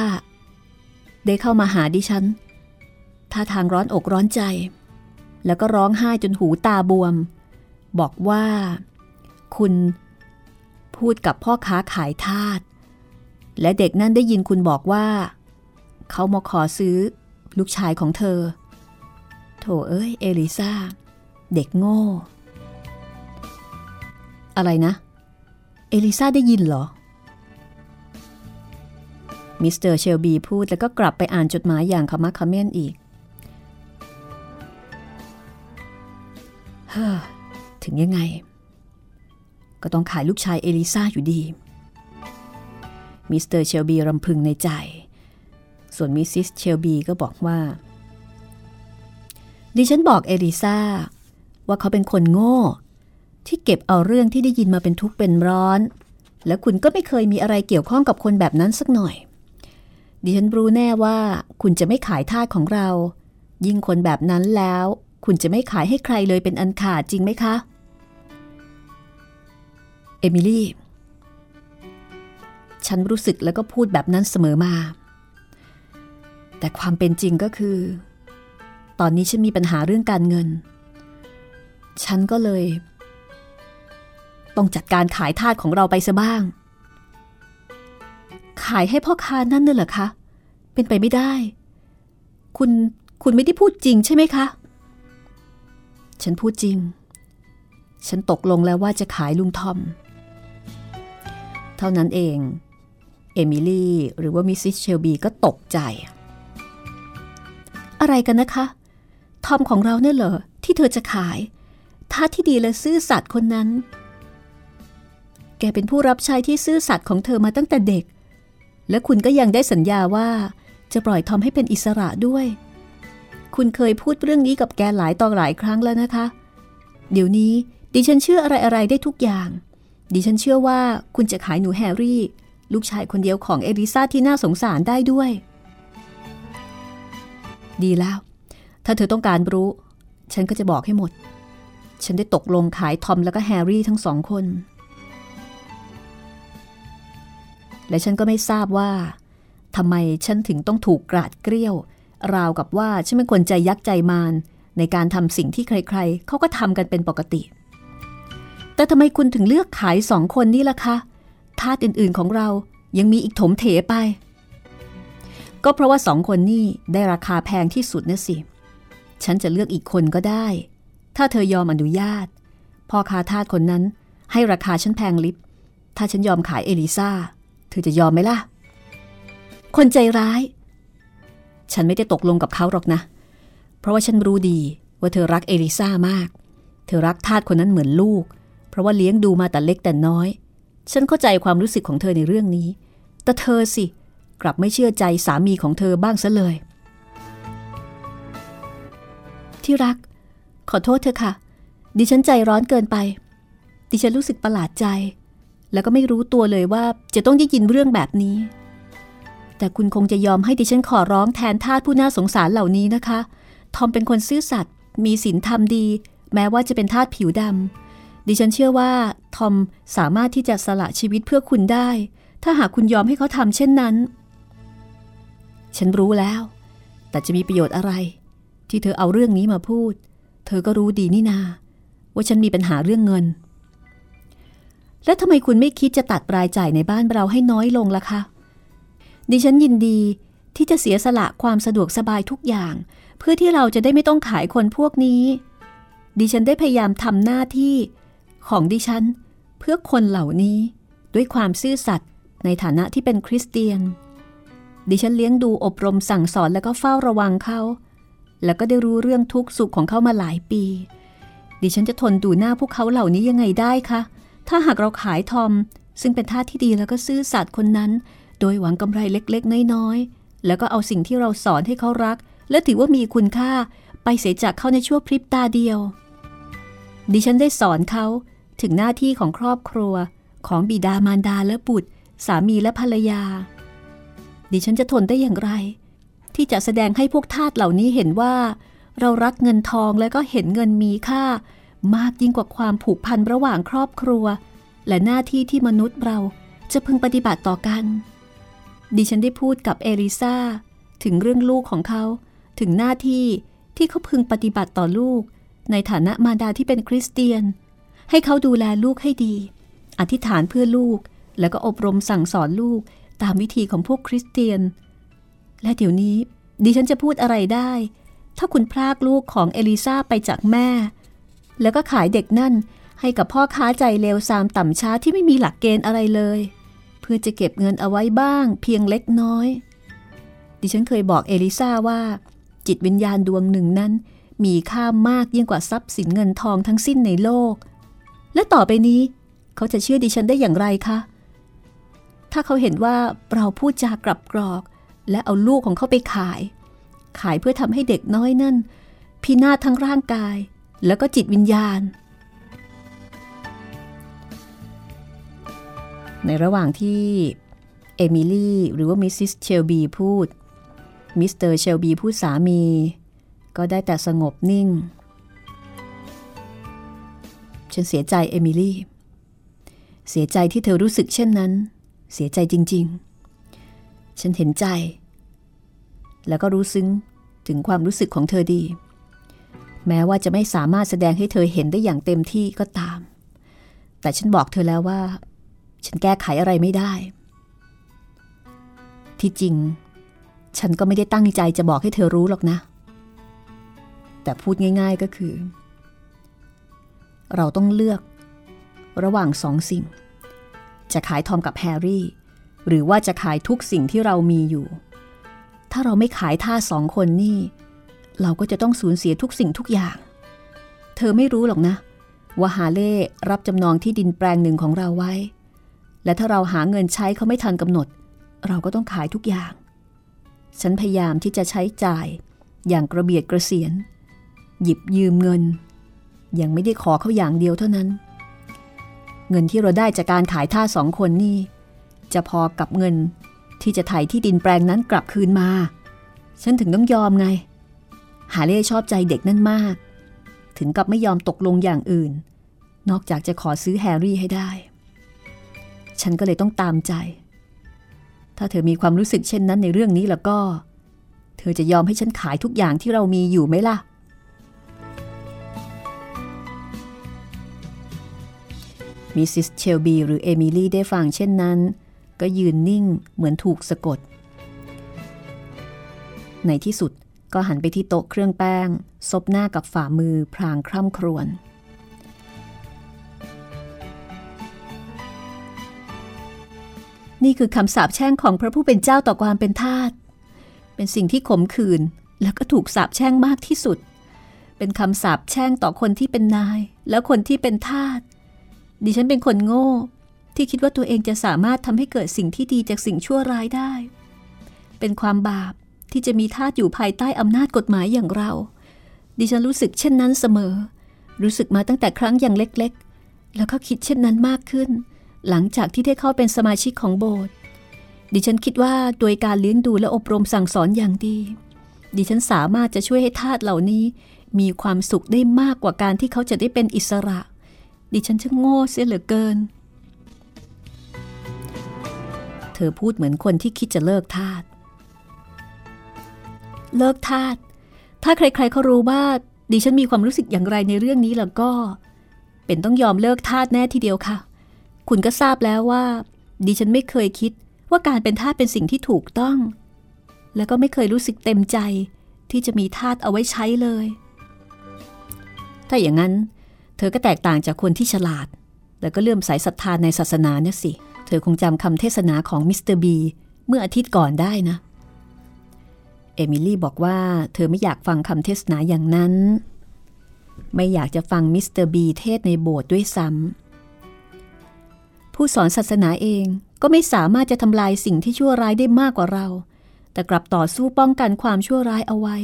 ได้เข้ามาหาดิฉันท่าทางร้อนอกร้อนใจแล้วก็ร้องไห้จนหูตาบวมบอกว่าคุณพูดกับพ่อค้าขายทาสและเด็กนั่นได้ยินคุณบอกว่าเขามาขอซื้อลูกชายของเธอโถเอ้ยเอลิซาเด็กโง่อะไรนะเอลิซาได้ยินเหรอมิสเตอร์เชลบีพูดแล้วก็กลับไปอ่านจดหมายอย่างขมักเขม้นอีกถึงยังไงก็ต้องขายลูกชายเอลิซาอยู่ดีมิสเตอร์เชลบีรำพึงในใจส่วนมิสซิสเชลบีก็บอกว่าดิฉันบอกเอลิซาว่าเขาเป็นคนโง่ที่เก็บเอาเรื่องที่ได้ยินมาเป็นทุกข์เป็นร้อนและคุณก็ไม่เคยมีอะไรเกี่ยวข้องกับคนแบบนั้นสักหน่อยดิฉันรู้แน่ว่าคุณจะไม่ขายทาสของเรายิ่งคนแบบนั้นแล้วคุณจะไม่ขายให้ใครเลยเป็นอันขาดจริงไหมคะเอมิลี่ฉันรู้สึกแล้วก็พูดแบบนั้นเสมอมาแต่ความเป็นจริงก็คือตอนนี้ฉันมีปัญหาเรื่องการเงินฉันก็เลยต้องจัดการขายทาสของเราไปซะบ้างขายให้พ่อค้านั่นเหรอคะเป็นไปไม่ได้คุณไม่ได้พูดจริงใช่ไหมคะฉันพูดจริงฉันตกลงแล้วว่าจะขายลุงทอมเท่านั้นเองเอมิลี่หรือว่ามิสซิสเชลบีก็ตกใจอะไรกันนะคะทอมของเราเนี่ยเหรอที่เธอจะขายท่าที่ดีและซื่อสัตย์คนนั้นแกเป็นผู้รับใช้ที่ซื่อสัตย์ของเธอมาตั้งแต่เด็กและคุณก็ยังได้สัญญาว่าจะปล่อยทอมให้เป็นอิสระด้วยคุณเคยพูดเรื่องนี้กับแกหลายต่อหลายครั้งแล้วนะคะเดี๋ยวนี้ดิฉันเชื่ออะไรๆได้ทุกอย่างดิฉันเชื่อว่าคุณจะขายหนูแฮร์รี่ลูกชายคนเดียวของเอลิซาที่น่าสงสารได้ด้วยดีแล้วถ้าเธอต้องการรู้ฉันก็จะบอกให้หมดฉันได้ตกลงขายทอมแล้วก็แฮร์รี่ทั้งสองคนและฉันก็ไม่ทราบว่าทำไมฉันถึงต้องถูกกราดเกรี้ยวราวกับว่าฉันเป็นคนใจยักษ์ใจมารในการทำสิ่งที่ใครๆเขาก็ทำกันเป็นปกติแต่ทำไมคุณถึงเลือกขายสองคนนี่ล่ะคะทาสอื่นๆของเรายังมีอีกถมเถไปก็เพราะว่าสองคนนี่ได้ราคาแพงที่สุดนะสิฉันจะเลือกอีกคนก็ได้ถ้าเธอยอมอนุญาตพ่อค้าทาสคนนั้นให้ราคาฉันแพงลิบถ้าฉันยอมขายเอลิซาเธอจะยอมไหมล่ะคนใจร้ายฉันไม่ได้ตกลงกับเขาหรอกนะเพราะว่าฉันรู้ดี ว่าเธอรักเอลิซ่ามากเธอรักทาสคนนั้นเหมือนลูกเพราะว่าเลี้ยงดูมาแต่เล็กแต่น้อยฉันเข้าใจความรู้สึกของเธอในเรื่องนี้แต่เธอสิกลับไม่เชื่อใจสามีของเธอบ้างซะเลยที่รักขอโทษเธอค่ะดิฉันใจร้อนเกินไปดิฉันรู้สึกประหลาดใจแล้วก็ไม่รู้ตัวเลยว่าจะต้องได้ยินเรื่องแบบนี้แต่คุณคงจะยอมให้ดิฉันขอร้องแทนทาสผู้น่าสงสารเหล่านี้นะคะทอมเป็นคนซื่อสัตย์มีศีลธรรมดีแม้ว่าจะเป็นทาสผิวดำดิฉันเชื่อว่าทอมสามารถที่จะสละชีวิตเพื่อคุณได้ถ้าหากคุณยอมให้เขาทำเช่นนั้นฉันรู้แล้วแต่จะมีประโยชน์อะไรที่เธอเอาเรื่องนี้มาพูดเธอก็รู้ดีนี่นาว่าฉันมีปัญหาเรื่องเงินแล้วทำไมคุณไม่คิดจะตัดรายจ่ายในบ้านเราให้น้อยลงล่ะคะดิฉันยินดีที่จะเสียสละความสะดวกสบายทุกอย่างเพื่อที่เราจะได้ไม่ต้องขายคนพวกนี้ดิฉันได้พยายามทำหน้าที่ของดิฉันเพื่อคนเหล่านี้ด้วยความซื่อสัตย์ในฐานะที่เป็นคริสเตียนดิฉันเลี้ยงดูอบรมสั่งสอนแล้วก็เฝ้าระวังเขาแล้วก็ได้รู้เรื่องทุกข์สุขของเขามาหลายปีดิฉันจะทนดูหน้าพวกเขาเหล่านี้ยังไงได้คะถ้าหากเราขายทอมซึ่งเป็นทาสที่ดีแล้วก็ซื่อสัตย์คนนั้นโดยหวังกำไรเล็กๆน้อยๆแล้วก็เอาสิ่งที่เราสอนให้เขารักและถือว่ามีคุณค่าไปเสียจากเขาในชั่วพริบตาเดียวดิฉันได้สอนเขาถึงหน้าที่ของครอบครัวของบิดามารดาและบุตรสามีและภรรยาดิฉันจะทนได้อย่างไรที่จะแสดงให้พวกทาสเหล่านี้เห็นว่าเรารักเงินทองและก็เห็นเงินมีค่ามากยิ่งกว่าความผูกพันระหว่างครอบครัวและหน้าที่ที่มนุษย์เราจะพึงปฏิบัติต่อกันดิฉันได้พูดกับเอลิซาถึงเรื่องลูกของเขาถึงหน้าที่ที่เขาพึงปฏิบัติต่อลูกในฐานะมารดาที่เป็นคริสเตียนให้เขาดูแลลูกให้ดีอธิษฐานเพื่อลูกแล้วก็อบรมสั่งสอนลูกตามวิธีของพวกคริสเตียนและเดี๋ยวนี้ดิฉันจะพูดอะไรได้ถ้าคุณพรากลูกของเอลิซาไปจากแม่แล้วก็ขายเด็กนั่นให้กับพ่อค้าใจเลวทรามต่ำช้าที่ไม่มีหลักเกณฑ์อะไรเลยเพื่อจะเก็บเงินเอาไว้บ้างเพียงเล็กน้อยดิฉันเคยบอกเอลิซาว่าจิตวิญญาณดวงหนึ่งนั้นมีค่ามากยิ่งกว่าทรัพย์สินเงินทองทั้งสิ้นในโลกและต่อไปนี้เขาจะเชื่อดิฉันได้อย่างไรคะถ้าเขาเห็นว่าเราพูดจากลับกรอกและเอาลูกของเขาไปขายเพื่อทำให้เด็กน้อยนั่นพินาศทั้งร่างกายแล้วก็จิตวิญญาณในระหว่างที่เอมิลี่หรือว่ามิสซิสเชลบีพูดมิสเตอร์เชลบีผู้สามีก็ได้แต่สงบนิ่งฉันเสียใจเอมิลี่เสียใจที่เธอรู้สึกเช่นนั้นเสียใจจริงๆฉันเห็นใจแล้วก็รู้ซึ้งถึงความรู้สึกของเธอดีแม้ว่าจะไม่สามารถแสดงให้เธอเห็นได้อย่างเต็มที่ก็ตามแต่ฉันบอกเธอแล้วว่าฉันแก้ไขอะไรไม่ได้ที่จริงฉันก็ไม่ได้ตั้งใจจะบอกให้เธอรู้หรอกนะแต่พูดง่ายๆก็คือเราต้องเลือกระหว่างสองสิ่งจะขายทอมกับแฮร์รี่หรือว่าจะขายทุกสิ่งที่เรามีอยู่ถ้าเราไม่ขายท่าสองคนนี่เราก็จะต้องสูญเสียทุกสิ่งทุกอย่างเธอไม่รู้หรอกนะว่าฮาเล่รับจำนองที่ดินแปลงหนึ่งของเราไว้และถ้าเราหาเงินใช้เขาไม่ทันกำหนดเราก็ต้องขายทุกอย่างฉันพยายามที่จะใช้จ่ายอย่างกระเบียดกระเสียนหยิบยืมเงินยังไม่ได้ขอเขาอย่างเดียวเท่านั้นเงินที่เราได้จากการขายท่าสองคนนี่จะพอกับเงินที่จะไถ่ที่ดินแปลงนั้นกลับคืนมาฉันถึงต้องยอมไงฮาเล่ชอบใจเด็กนั่นมากถึงกับไม่ยอมตกลงอย่างอื่นนอกจากจะขอซื้อแฮร์รี่ให้ได้ฉันก็เลยต้องตามใจถ้าเธอมีความรู้สึกเช่นนั้นในเรื่องนี้แล้วก็เธอจะยอมให้ฉันขายทุกอย่างที่เรามีอยู่ไหมล่ะมิสซิสเชลบีหรือเอมิลี่ได้ฟังเช่นนั้นก็ยืนนิ่งเหมือนถูกสะกดในที่สุดก็หันไปที่โต๊ะเครื่องแป้งซบหน้ากับฝ่ามือพลางคร่ำครวญนี่คือคำสาปแช่งของพระผู้เป็นเจ้าต่อความเป็นทาสเป็นสิ่งที่ขมขื่นและก็ถูกสาปแช่งมากที่สุด เป็นคำสาปแช่งต่อคนที่เป็นนายและคนที่เป็นทาสดิฉันเป็นคนโง่ที่คิดว่าตัวเองจะสามารถทำให้เกิดสิ่งที่ดีจากสิ่งชั่วร้ายได้เป็นความบาปที่จะมีทาสอยู่ภายใต้อำนาจกฎหมายอย่างเราดิฉันรู้สึกเช่นนั้นเสมอรู้สึกมาตั้งแต่ครั้งยังเล็กๆแล้วก็คิดเช่นนั้นมากขึ้นหลังจากที่ได้เข้าเป็นสมาชิกของโบสถ์ดิฉันคิดว่าโดยการเลี้ยงดูและอบรมสั่งสอนอย่างดีดิฉันสามารถจะช่วยให้ทาสเหล่านี้มีความสุขได้มากกว่าการที่เขาจะได้เป็นอิสระดิฉันช่างโง่เสียเหลือเกินเธอพูดเหมือนคนที่คิดจะเลิกทาสเลิกทาสถ้าใครๆเขารู้ว่าดิฉันมีความรู้สึกอย่างไรในเรื่องนี้แล้วก็เป็นต้องยอมเลิกทาสแน่ทีเดียวค่ะคุณก็ทราบแล้วว่าดิฉันไม่เคยคิดว่าการเป็นทาสเป็นสิ่งที่ถูกต้องแล้วก็ไม่เคยรู้สึกเต็มใจที่จะมีทาสเอาไว้ใช้เลยถ้าอย่างนั้นเธอก็แตกต่างจากคนที่ฉลาดแล้วก็เลื่อมใสศรัทธาในศาสนาเนี่ยสิเธอคงจำคำเทศนาของมิสเตอร์บีเมื่ออาทิตย์ก่อนได้นะเอมิลี่บอกว่าเธอไม่อยากฟังคำเทศนาอย่างนั้นไม่อยากจะฟังมิสเตอร์บีเทศในโบสถ์ด้วยซ้ำผู้สอนศาสนาเองก็ไม่สามารถจะทำลายสิ่งที่ชั่วร้ายได้มากกว่าเราแต่กลับต่อสู้ป้องกันความชั่วร้ายเอาไว้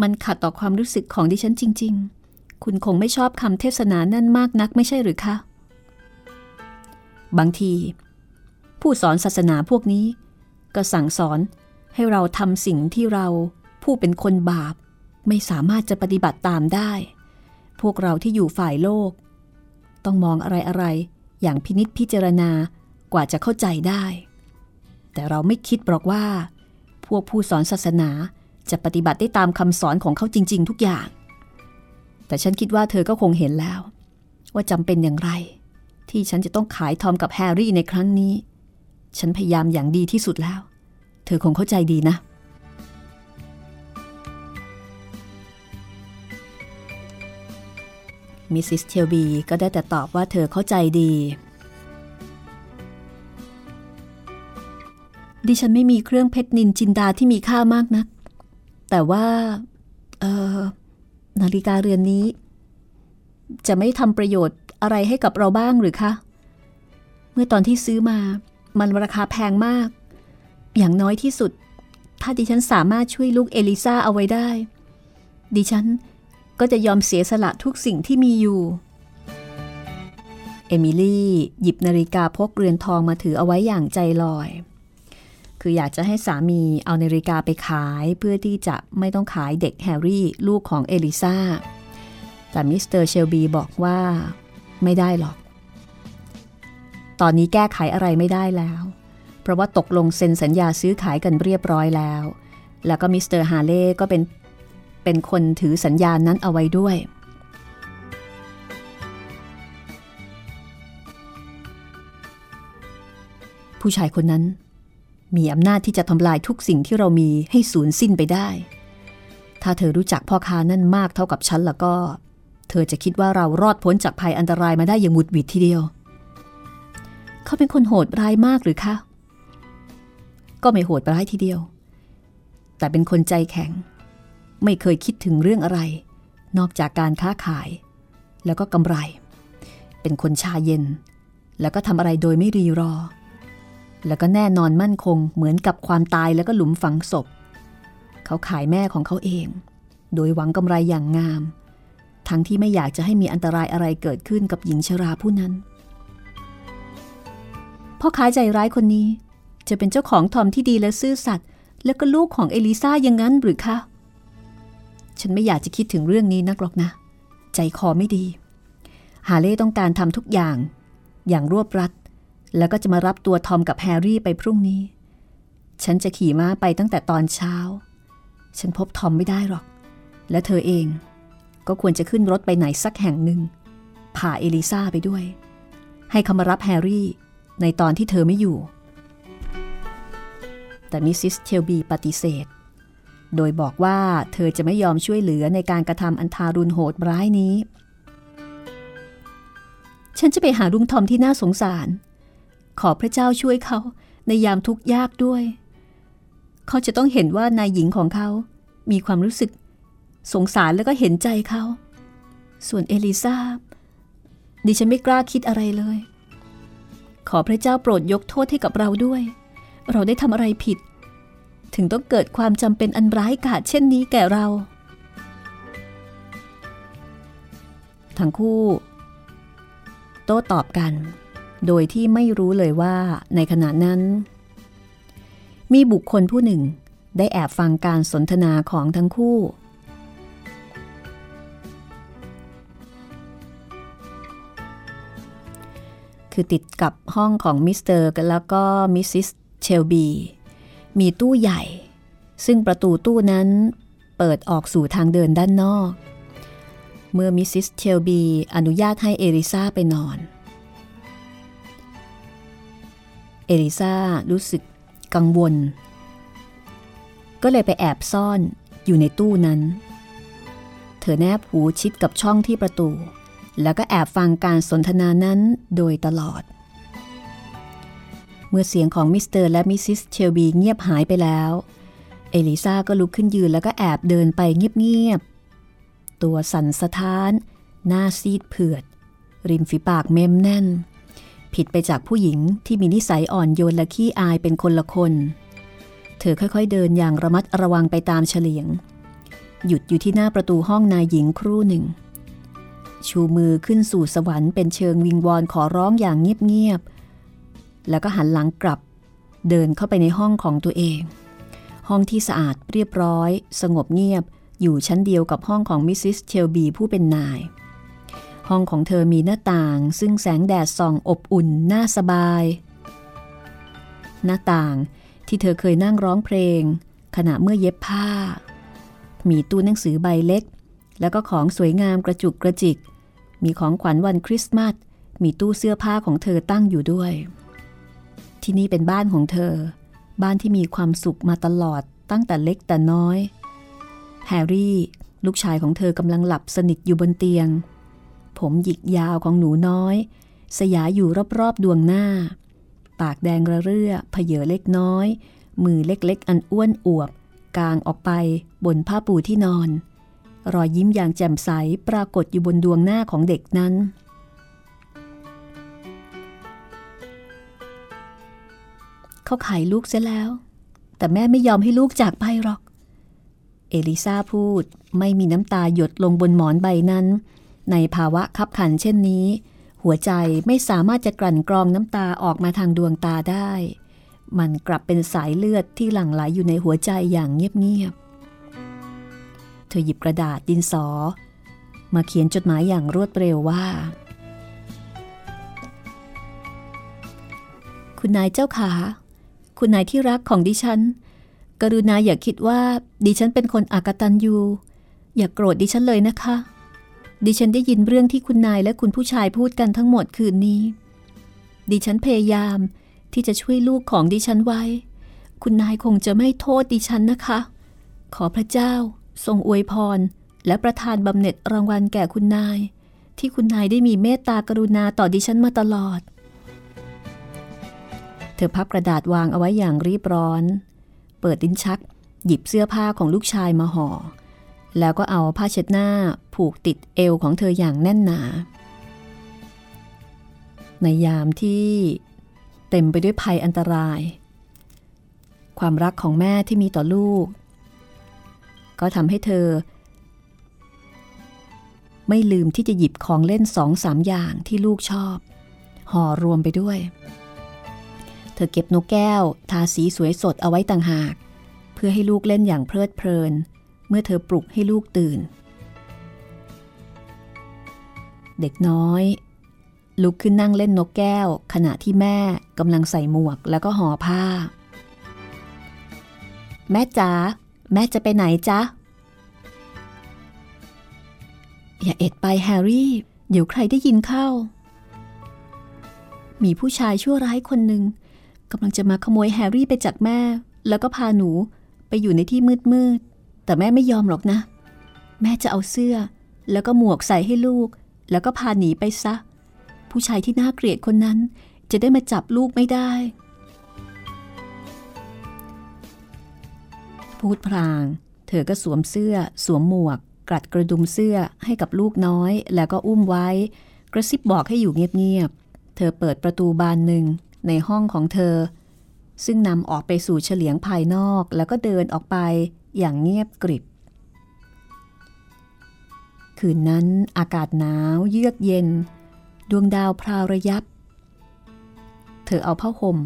มันขัดต่อความรู้สึกของดิฉันจริงๆคุณคงไม่ชอบคำเทศนานั่นมากนักไม่ใช่หรือคะบางทีผู้สอนศาสนาพวกนี้ก็สั่งสอนให้เราทำสิ่งที่เราผู้เป็นคนบาปไม่สามารถจะปฏิบัติตามได้พวกเราที่อยู่ฝ่ายโลกต้องมองอะไรๆอย่างพินิจพิจารณากว่าจะเข้าใจได้แต่เราไม่คิดหรอกว่าพวกผู้สอนศาสนาจะปฏิบัติได้ตามคำสอนของเขาจริงๆทุกอย่างแต่ฉันคิดว่าเธอก็คงเห็นแล้วว่าจำเป็นอย่างไรที่ฉันจะต้องขายทอมกับแฮร์รี่ในครั้งนี้ฉันพยายามอย่างดีที่สุดแล้วเธอคงเข้าใจดีนะมิสซิสเทลบีก็ได้แต่ตอบว่าเธอเข้าใจดีดิฉันไม่มีเครื่องเพชรนินจินดาที่มีค่ามากนักแต่ว่านาฬิกาเรือนนี้จะไม่ทำประโยชน์อะไรให้กับเราบ้างหรือคะเมื่อตอนที่ซื้อมามันราคาแพงมากอย่างน้อยที่สุดถ้าดิฉันสามารถช่วยลูกเอลิซาเอาไว้ได้ดิฉันก็จะยอมเสียสละทุกสิ่งที่มีอยู่เอมิลี่หยิบนาฬิกาพกเรือนทองมาถือเอาไว้อย่างใจลอยคืออยากจะให้สามีเอานาฬิกาไปขายเพื่อที่จะไม่ต้องขายเด็กแฮร์รี่ลูกของเอลิซาแต่มิสเตอร์เชลบีบอกว่าไม่ได้หรอกตอนนี้แก้ไขอะไรไม่ได้แล้วเพราะว่าตกลงเซ็นสัญญาซื้อขายกันเรียบร้อยแล้วแล้วก็มิสเตอร์ฮาเล่ก็เป็นคนถือสัญญานั้นเอาไว้ด้วยผู้ชายคนนั้นมีอำนาจที่จะทำลายทุกสิ่งที่เรามีให้สูญสิ้นไปได้ถ้าเธอรู้จักพ่อค้านั่นมากเท่ากับฉันแล้วก็เธอจะคิดว่าเรารอดพ้นจากภัยอันตรายมาได้อย่างหวุดหวิดทีเดียวเขาเป็นคนโหดร้ายมากหรือคะก็ไม่โหดร้ายทีเดียวแต่เป็นคนใจแข็งไม่เคยคิดถึงเรื่องอะไรนอกจากการค้าขายแล้วก็กำไรเป็นคนชาเย็นแล้วก็ทำอะไรโดยไม่รีรอแล้วก็แน่นอนมั่นคงเหมือนกับความตายแล้วก็หลุมฝังศพเขาขายแม่ของเขาเองโดยหวังกำไรอย่างงามทั้งที่ไม่อยากจะให้มีอันตรายอะไรเกิดขึ้นกับหญิงชราผู้นั้นพ่อค้าใจร้ายคนนี้จะเป็นเจ้าของทอมที่ดีและซื่อสัตย์และก็ลูกของเอลิซาอย่างนั้นหรือคะฉันไม่อยากจะคิดถึงเรื่องนี้นักหรอกนะใจคอไม่ดีฮาเล่ต้องการทำทุกอย่างอย่างรวบรัดแล้วก็จะมารับตัวทอมกับแฮร์รี่ไปพรุ่งนี้ฉันจะขี่ม้าไปตั้งแต่ตอนเช้าฉันพบทอมไม่ได้หรอกและเธอเองก็ควรจะขึ้นรถไปไหนสักแห่งหนึ่งพาเอลิซาไปด้วยให้เขามารับแฮร์รี่ในตอนที่เธอไม่อยู่แต่มิสซิสเชลบีปฏิเสธโดยบอกว่าเธอจะไม่ยอมช่วยเหลือในการกระทำอันทารุณโหดร้ายนี้ฉันจะไปหาลุงทอมที่น่าสงสารขอพระเจ้าช่วยเขาในยามทุกข์ยากด้วยเขาจะต้องเห็นว่านายหญิงของเขามีความรู้สึก สงสารแล้วก็เห็นใจเขาส่วนเอลิซาดิฉันไม่กล้าคิดอะไรเลยขอพระเจ้าโปรดยกโทษให้กับเราด้วยเราได้ทำอะไรผิดถึงต้องเกิดความจำเป็นอันร้ายกาจเช่นนี้แก่เราทั้งคู่โต้ตอบกันโดยที่ไม่รู้เลยว่าในขณะนั้นมีบุคคลผู้หนึ่งได้แอบฟังการสนทนาของทั้งคู่คือติดกับห้องของมิสเตอร์แล้วก็มิสซิสเชลบีมีตู้ใหญ่ซึ่งประตูตู้นั้นเปิดออกสู่ทางเดินด้านนอกเมื่อมิสซิสเชลบีอนุญาตให้เอลิซาไปนอนเอลิซารู้สึกกังวลก็เลยไปแอบซ่อนอยู่ในตู้นั้นเธอแนบหูชิดกับช่องที่ประตูแล้วก็แอบฟังการสนทนานั้นโดยตลอดเมื่อเสียงของมิสเตอร์และมิสซิสเชลบีเงียบหายไปแล้วเอลิซาก็ลุกขึ้นยืนแล้วก็แอบเดินไปเงียบๆตัวสั่นสะท้านหน้าซีดเผือดริมฝีปากเม้มแน่นผิดไปจากผู้หญิงที่มีนิสัยอ่อนโยนและขี้อายเป็นคนละคนเธอค่อยๆเดินอย่างระมัดระวังไปตามเฉลียงหยุดอยู่ที่หน้าประตูห้องนายหญิงครู่หนึ่งชูมือขึ้นสู่สวรรค์เป็นเชิงวิงวอนขอร้องอย่างเงียบๆแล้วก็หันหลังกลับเดินเข้าไปในห้องของตัวเองห้องที่สะอาดเรียบร้อยสงบเงียบอยู่ชั้นเดียวกับห้องของมิสซิสเชลบีผู้เป็นนายห้องของเธอมีหน้าต่างซึ่งแสงแดดส่องอบอุ่นน่าสบายหน้าต่างที่เธอเคยนั่งร้องเพลงขณะเมื่อเย็บผ้ามีตู้หนังสือใบเล็กแล้วก็ของสวยงามกระจุกกระจิกมีของขวัญวันคริสต์มาสมีตู้เสื้อผ้าของเธอตั้งอยู่ด้วยที่นี่เป็นบ้านของเธอบ้านที่มีความสุขมาตลอดตั้งแต่เล็กแต่น้อยแฮร์รี่ลูกชายของเธอกำลังหลับสนิทอยู่บนเตียงผมหยิกยาวของหนูน้อยสยายอยู่รอบๆดวงหน้าปากแดงระเรื่อเผยเล็กน้อยมือเล็กๆอันอ้วนอวบกางออกไปบนผ้าปูที่นอนรอยยิ้มอย่างแจ่มใสปรากฏอยู่บนดวงหน้าของเด็กนั้นเขาขายลูกเสียแล้วแต่แม่ไม่ยอมให้ลูกจากไปหรอกเอลิซาพูดไม่มีน้ำตาหยดลงบนหมอนใบนั้นในภาวะคับขันเช่นนี้หัวใจไม่สามารถจะกลั่นกรองน้ำตาออกมาทางดวงตาได้มันกลับเป็นสายเลือดที่หลั่งไหลอยู่ในหัวใจอย่างเงียบๆเธอหยิบกระดาษดินสอมาเขียนจดหมายอย่างรวดเร็วว่าคุณนายเจ้าขาคุณนายที่รักของดิฉันกรุณาอย่าคิดว่าดิฉันเป็นคนอกตัญญูอย่าโกรธดิฉันเลยนะคะดิฉันได้ยินเรื่องที่คุณนายและคุณผู้ชายพูดกันทั้งหมดคืนนี้ดิฉันพยายามที่จะช่วยลูกของดิฉันไว้คุณนายคงจะไม่โทษดิฉันนะคะขอพระเจ้าทรงอวยพรและประทานบำเหน็จรางวัลแก่คุณนายที่คุณนายได้มีเมตตากรุณาต่อดิฉันมาตลอดเธอพับกระดาษวางเอาไว้อย่างรีบร้อนเปิดลิ้นชักหยิบเสื้อผ้าของลูกชายมาห่อแล้วก็เอาผ้าเช็ดหน้าผูกติดเอวของเธออย่างแน่นหนาในยามที่เต็มไปด้วยภัยอันตรายความรักของแม่ที่มีต่อลูกก็ทำให้เธอไม่ลืมที่จะหยิบของเล่น 2-3 อย่างที่ลูกชอบห่อรวมไปด้วยเธอเก็บนกแก้วทาสีสวยสดเอาไว้ต่างหากเพื่อให้ลูกเล่นอย่างเพลิดเพลินเมื่อเธอปลุกให้ลูกตื่นเด็กน้อยลุกขึ้นนั่งเล่นนกแก้วขณะที่แม่กำลังใส่หมวกแล้วก็ห่อผ้าแม่จ๋าแม่จะไปไหนจ๊ะอย่าเอ็ดไปแฮร์รี่เดี๋ยวใครได้ยินเข้ามีผู้ชายชั่วร้ายคนหนึ่งกำลังจะมาขโมยแฮร์รี่ไปจากแม่แล้วก็พาหนูไปอยู่ในที่มืดๆแต่แม่ไม่ยอมหรอกนะแม่จะเอาเสื้อแล้วก็หมวกใส่ให้ลูกแล้วก็พาหนีไปซะผู้ชายที่น่าเกลียดคนนั้นจะได้มาจับลูกไม่ได้พูดพลางเธอก็สวมเสื้อสวมหมวก กลัดกระดุมเสื้อให้กับลูกน้อยแล้วก็อุ้มไว้กระซิบบอกให้อยู่เงียบๆเธอเปิดประตูบานหนึ่งในห้องของเธอซึ่งนำออกไปสู่เฉลียงภายนอกแล้วก็เดินออกไปอย่างเงียบกริบคืนนั้นอากาศหนาวเยือกเย็นดวงดาวพราวระยับเธอเอาผ้าห่ม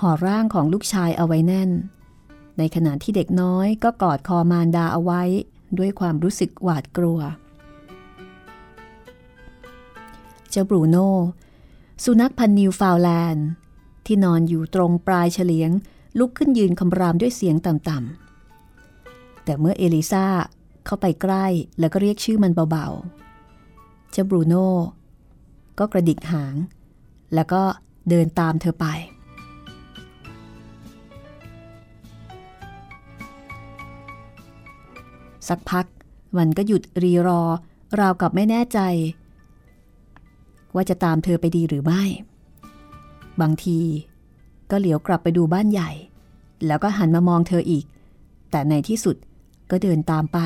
ห่อร่างของลูกชายเอาไว้แน่นในขณะที่เด็กน้อยก็กอดคอมารดาเอาไว้ด้วยความรู้สึกหวาดกลัวเจ้าบรูโน่สุนัขพันธุ์นิวฟาวแลนด์ที่นอนอยู่ตรงปลายเฉลียงลุกขึ้นยืนคำรามด้วยเสียงต่ำๆแต่เมื่อเอลิซาเข้าไปใกล้แล้วก็เรียกชื่อมันเบาๆเจ้าบรูโน่ก็กระดิกหางแล้วก็เดินตามเธอไปสักพักมันก็หยุดรีรอราวกับไม่แน่ใจว่าจะตามเธอไปดีหรือไม่บางทีก็เหลียวกลับไปดูบ้านใหญ่แล้วก็หันมามองเธออีกแต่ในที่สุดก็เดินตามไป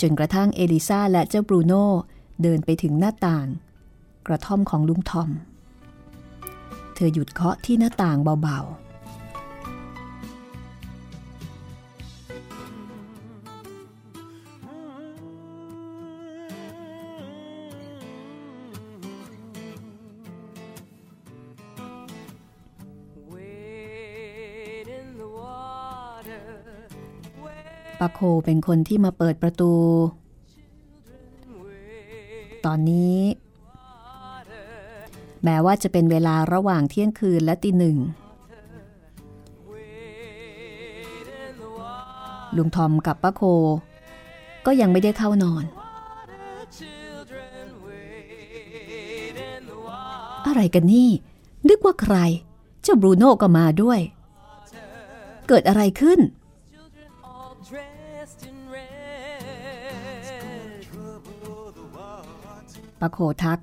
จนกระทั่งเอลิซาและเจ้าบรูโน่เดินไปถึงหน้าต่างกระท่อมของลุงทอมเธอหยุดเคาะที่หน้าต่างเบาๆป้าโคเป็นคนที่มาเปิดประตูตอนนี้แม้ว่าจะเป็นเวลาระหว่างเที่ยงคืนและตีหนึ่งลุงทอมกับป้าโคก็ยังไม่ได้เข้านอนอะไรกันนี่นึกว่าใครเจ้าบรูโน่ก็มาด้วยเกิดอะไรขึ้นป้าโคทัก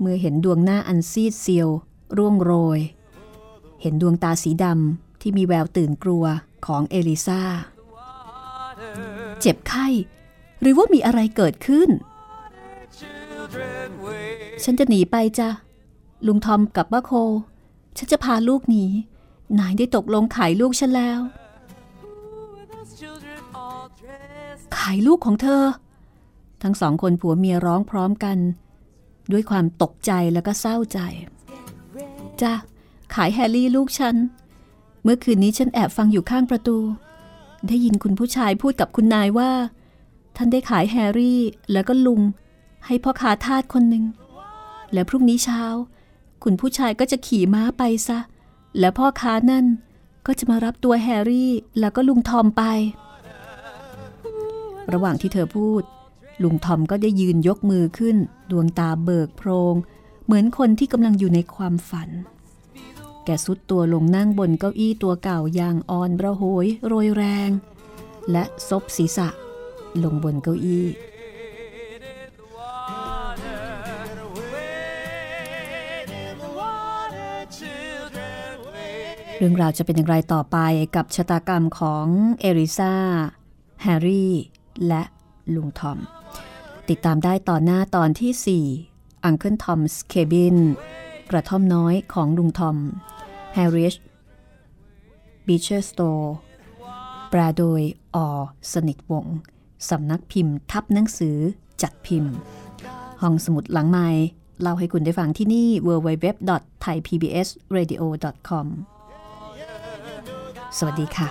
เมื่อเห็นดวงหน้าอันซีดเซียวร่วงโรยเห็นดวงตาสีดำที่มีแววตื่นกลัวของเอลิซาเจ็บไข้หรือว่ามีอะไรเกิดขึ้นฉันจะหนีไปจ้ะลุงทอมกับป้าโคฉันจะพาลูกหนีนายได้ตกลงขายลูกฉันแล้วขายลูกของเธอทั้งสองคนผัวเมียร้องพร้อมกันด้วยความตกใจแล้วก็เศร้าใจจ้ะขายแฮร์รี่ลูกฉันเมื่อคืนนี้ฉันแอบฟังอยู่ข้างประตูได้ยินคุณผู้ชายพูดกับคุณนายว่าท่านได้ขายแฮร์รี่แล้วก็ลุงให้พ่อค้าทาสคนหนึ่งและพรุ่งนี้เช้าคุณผู้ชายก็จะขี่ม้าไปซะและพ่อค้านั่นก็จะมารับตัวแฮร์รี่แล้วก็ลุงทอมไประหว่างที่เธอพูดลุงทอมก็ได้ยืนยกมือขึ้นดวงตาเบิกโพรงเหมือนคนที่กำลังอยู่ในความฝันแกซุดตัวลงนั่งบนเก้าอี้ตัวเก่าอย่างอ่อนระโหยโรยแรงและซบศีรษะลงบนเก้าอี้เรื่องราวจะเป็นอย่างไรต่อไปกับชะตากรรมของเอลิซาแฮร์รี่และลุงทอมติดตามได้ตอนหน้าตอนที่4 Uncle Tom's Cabin กระท่อมน้อยของลุงทอม Harriet Beecher Stowe แปลโดยอ.สนิทวงศ์สำนักพิมพ์ทับหนังสือจัดพิมพ์ห้องสมุดหลังใหม่เล่าให้คุณได้ฟังที่นี่ www.thaipbsradio.com สวัสดีค่ะ